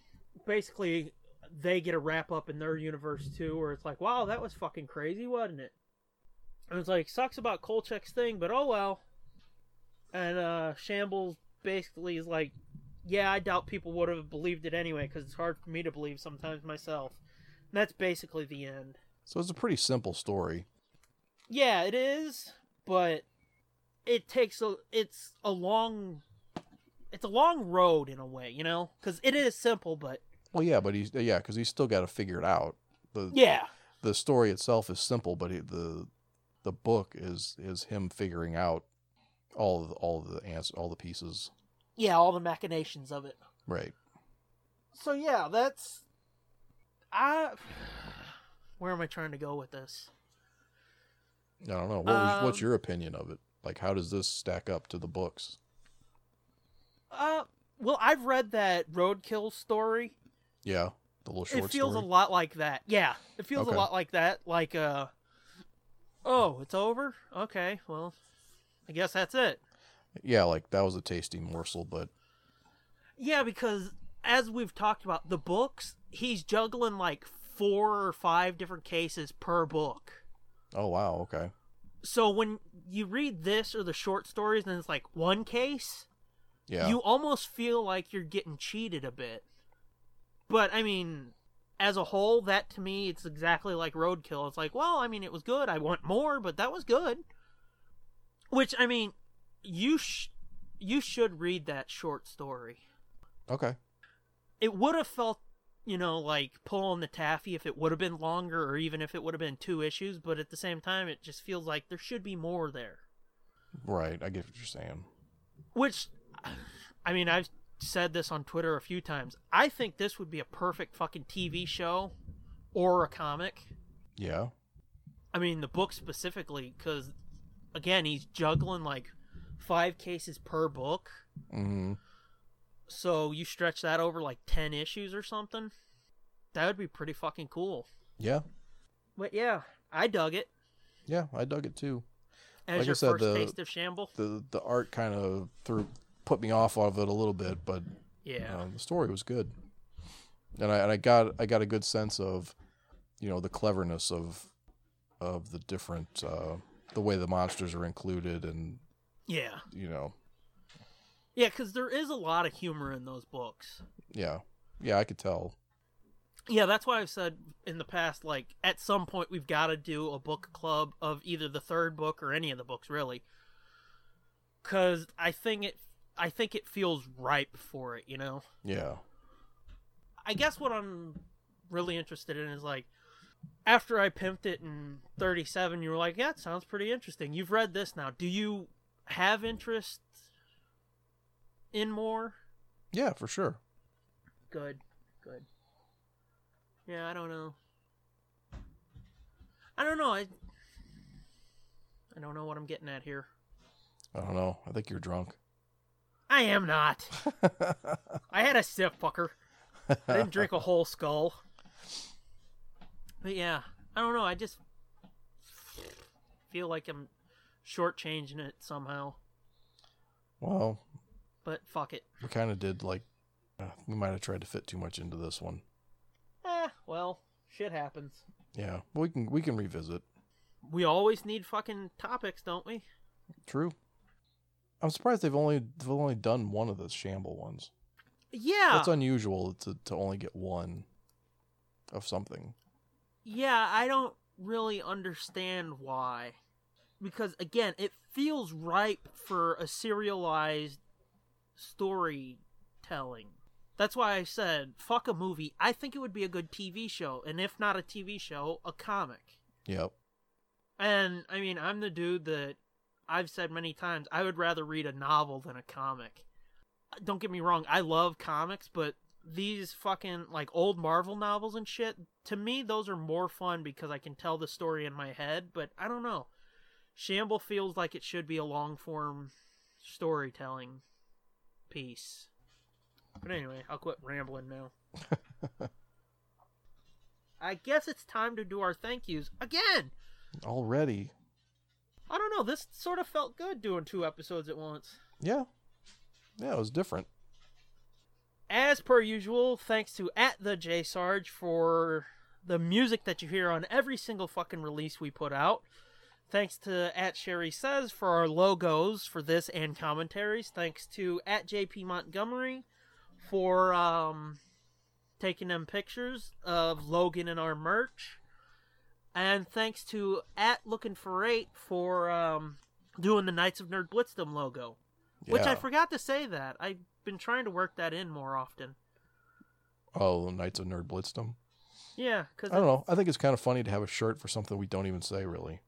basically they get a wrap up in their universe too, where it's like, wow, that was fucking crazy, wasn't it? And it's like, sucks about Kolchak's thing, but oh well. And Shambles basically is like, yeah, I doubt people would have believed it anyway, because it's hard for me to believe sometimes myself. And that's basically the end. So it's a pretty simple story. Yeah, it is, but it's a long road in a way, because it is simple, but well, yeah, but because he's still got to figure it out. The story itself is simple, but the book is him figuring out all the pieces. Yeah, all the machinations of it. Right. So yeah, where am I trying to go with this? I don't know. What's your opinion of it? Like, how does this stack up to the books? Well, I've read that Roadkill story. Yeah, the little short story. It feels a lot like that. Yeah, it feels a lot like that. Like, oh, it's over? Okay, well, I guess that's it. Yeah, like, that was a tasty morsel, but... Yeah, because as we've talked about, the books, he's juggling like 4 or 5 different cases per book. Oh, wow. Okay. So when you read this or the short stories and it's like one case, yeah, you almost feel like you're getting cheated a bit. But, I mean, as a whole, that to me, it's exactly like Roadkill. It's like, well, I mean, it was good. I want more, but that was good. Which, I mean, you should read that short story. Okay. It would have felt, you know, like pulling the taffy if it would have been longer, or even if it would have been 2 issues, but at the same time, it just feels like there should be more there. Right, I get what you're saying. Which, I mean, I've said this on Twitter a few times. I think this would be a perfect fucking TV show or a comic. Yeah. I mean, the book specifically, because, again, he's juggling like 5 cases per book. Mm-hmm. So you stretch that over like 10 issues or something. That would be pretty fucking cool. Yeah. But yeah, I dug it. Yeah, I dug it too. As like your first taste of Shamble. The art kind of put me off of it a little bit, but yeah, you know, the story was good. And I got a good sense of, you know, the cleverness of the different the way the monsters are included, and yeah, you know. Yeah, because there is a lot of humor in those books. Yeah. Yeah, I could tell. Yeah, that's why I've said in the past, like, at some point we've got to do a book club of either the third book or any of the books, really. Because I think it feels ripe for it, you know? Yeah. I guess what I'm really interested in is, like, after I pimped it in 37, you were like, yeah, it sounds pretty interesting. You've read this now. Do you have interest in more? Yeah, for sure. Good. Yeah, I don't know. I don't know what I'm getting at here. I don't know. I think you're drunk. I am not. I had a sip, fucker. I didn't drink a whole skull. But yeah, I don't know. I just feel like I'm shortchanging it somehow. Well, but fuck it. We kind of did, like, we might have tried to fit too much into this one. Well, shit happens. Yeah, we can revisit. We always need fucking topics, don't we? True. I'm surprised they've only done one of the Shamble ones. Yeah. That's unusual to only get one of something. Yeah, I don't really understand why. Because, again, it feels ripe for a serialized storytelling. That's why I said, fuck a movie. I think it would be a good TV show, and if not a TV show, a comic. Yep. And, I mean, I'm the dude that I've said many times, I would rather read a novel than a comic. Don't get me wrong, I love comics, but these fucking, like, old Marvel novels and shit, to me, those are more fun because I can tell the story in my head, but I don't know. Shamble feels like it should be a long-form storytelling piece. But anyway, I'll quit rambling now. I guess it's time to do our thank yous again. Already? I don't know. This sort of felt good doing 2 episodes at once. Yeah. Yeah, it was different. As per usual, thanks to @thejsarge for the music that you hear on every single fucking release we put out. Thanks to @SherrySays for our logos for this and commentaries. Thanks to @JP Montgomery for taking them pictures of Logan and our merch. And thanks to @LookingForRate for doing the Knights of Nerd Blitzdom logo. Yeah. Which I forgot to say that. I've been trying to work that in more often. Oh, Knights of Nerd Blitzdom? Yeah. Cause I don't know. I think it's kind of funny to have a shirt for something we don't even say, really.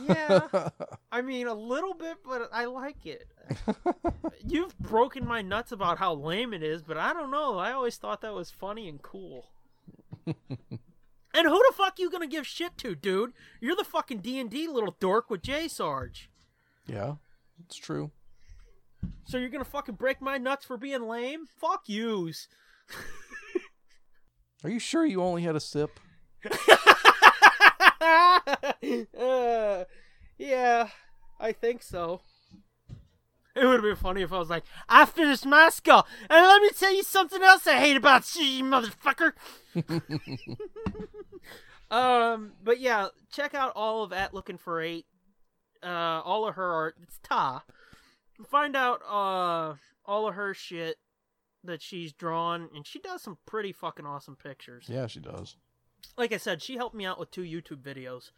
Yeah, I mean, a little bit, but I like it. You've broken my nuts about how lame it is, but I don't know. I always thought that was funny and cool. And who the fuck you gonna give shit to, dude? You're the fucking D&D little dork with J-Sarge. Yeah, it's true. So you're gonna fucking break my nuts for being lame? Fuck yous. Are you sure you only had a sip? Yeah, I think so. It would have been funny if I was like, I finished my skull, and let me tell you something else I hate about you, motherfucker. But yeah, check out all of At Looking for Eight. All of her art. It's Ta. Find out all of her shit that she's drawn, and she does some pretty fucking awesome pictures. Yeah, she does. Like I said, she helped me out with 2 YouTube videos.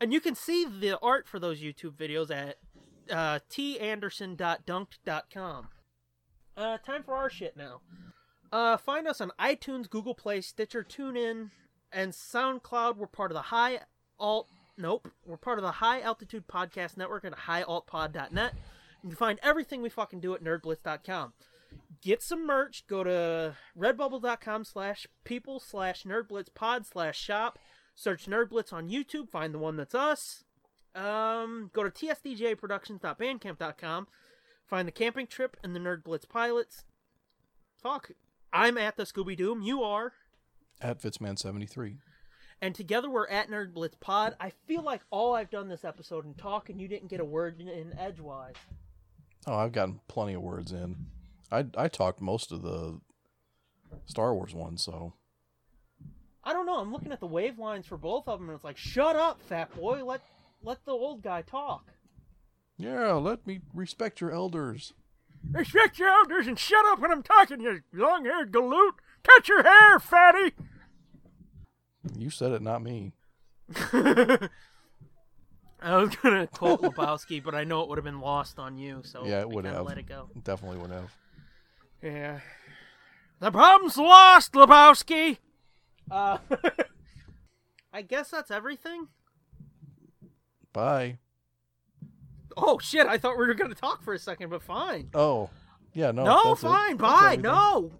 And you can see the art for those YouTube videos at tanderson.dunked.com. Time for our shit now. Find us on iTunes, Google Play, Stitcher, TuneIn, and SoundCloud. We're part of the High Altitude Podcast Network and highaltpod.net. You can find everything we fucking do at nerdblitz.com. Get some merch. Go to redbubble.com/people/nerdblitzpod/shop. Search Nerd Blitz on YouTube. Find the one that's us. Go to tsdjiproductions.bandcamp.com. Find the camping trip and the Nerd Blitz pilots. Fuck. I'm at the Scooby Doom. You are at Fitzman73. And together we're at Nerd Blitz Pod. I feel like all I've done this episode and talk, and you didn't get a word in edgewise. Oh, I've gotten plenty of words in. I talked most of the Star Wars ones, so. I don't know. I'm looking at the wave lines for both of them, and it's like, shut up, fat boy. Let the old guy talk. Yeah, let me respect your elders. Respect your elders and shut up when I'm talking, you long-haired galoot. Cut your hair, fatty. You said it, not me. I was going to quote Lebowski, but I know it would have been lost on you, so yeah, it would have. Let it go. Definitely would have. Yeah. The problem's lost, Lebowski! I guess that's everything. Bye. Oh, shit, I thought we were going to talk for a second, but fine. Oh, yeah, no. No, fine, bye, no,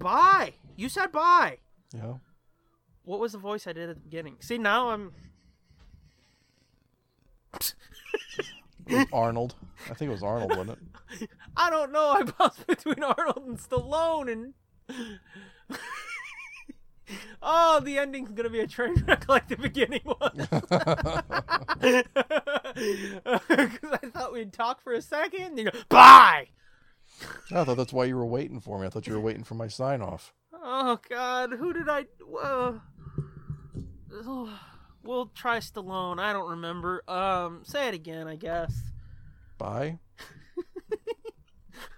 bye. You said bye. Yeah. What was the voice I did at the beginning? See, now I'm... Arnold. I think it was Arnold, wasn't it? I don't know. I bounced between Arnold and Stallone and... Oh, the ending's going to be a train wreck like the beginning was. Because I thought we'd talk for a second, and you go, bye! I thought that's why you were waiting for me. I thought you were waiting for my sign-off. Oh, God. Who did I... We'll try Stallone. I don't remember. Say it again, I guess. Bye.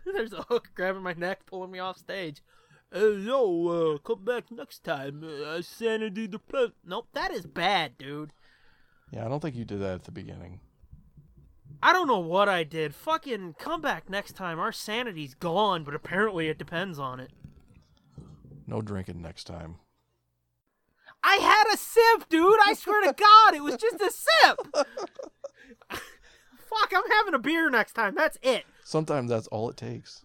There's a hook grabbing my neck, pulling me off stage. Yo, come back next time. Sanity the pet. Nope, that is bad, dude. Yeah, I don't think you did that at the beginning. I don't know what I did. Fucking come back next time. Our sanity's gone, but apparently it depends on it. No drinking next time. I had a sip, dude. I swear to God, it was just a sip. Fuck, I'm having a beer next time. That's it. Sometimes that's all it takes.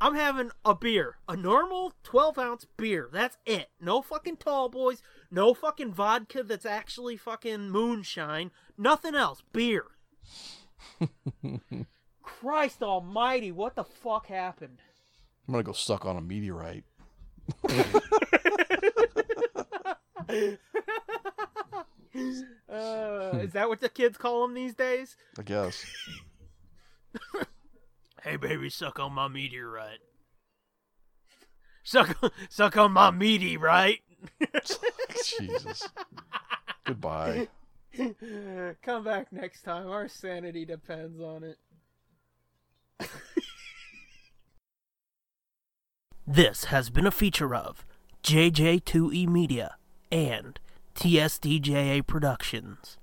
I'm having a beer. A normal 12-ounce beer. That's it. No fucking tall boys. No fucking vodka that's actually fucking moonshine. Nothing else. Beer. Christ almighty, what the fuck happened? I'm going to go suck on a meteorite. Is that what the kids call them these days? I guess. Hey baby, suck on my meteorite. Suck on my meteorite. Jesus. Goodbye. Come back next time. Our sanity depends on it. This has been a feature of JJ2E Media and TSDJA Productions.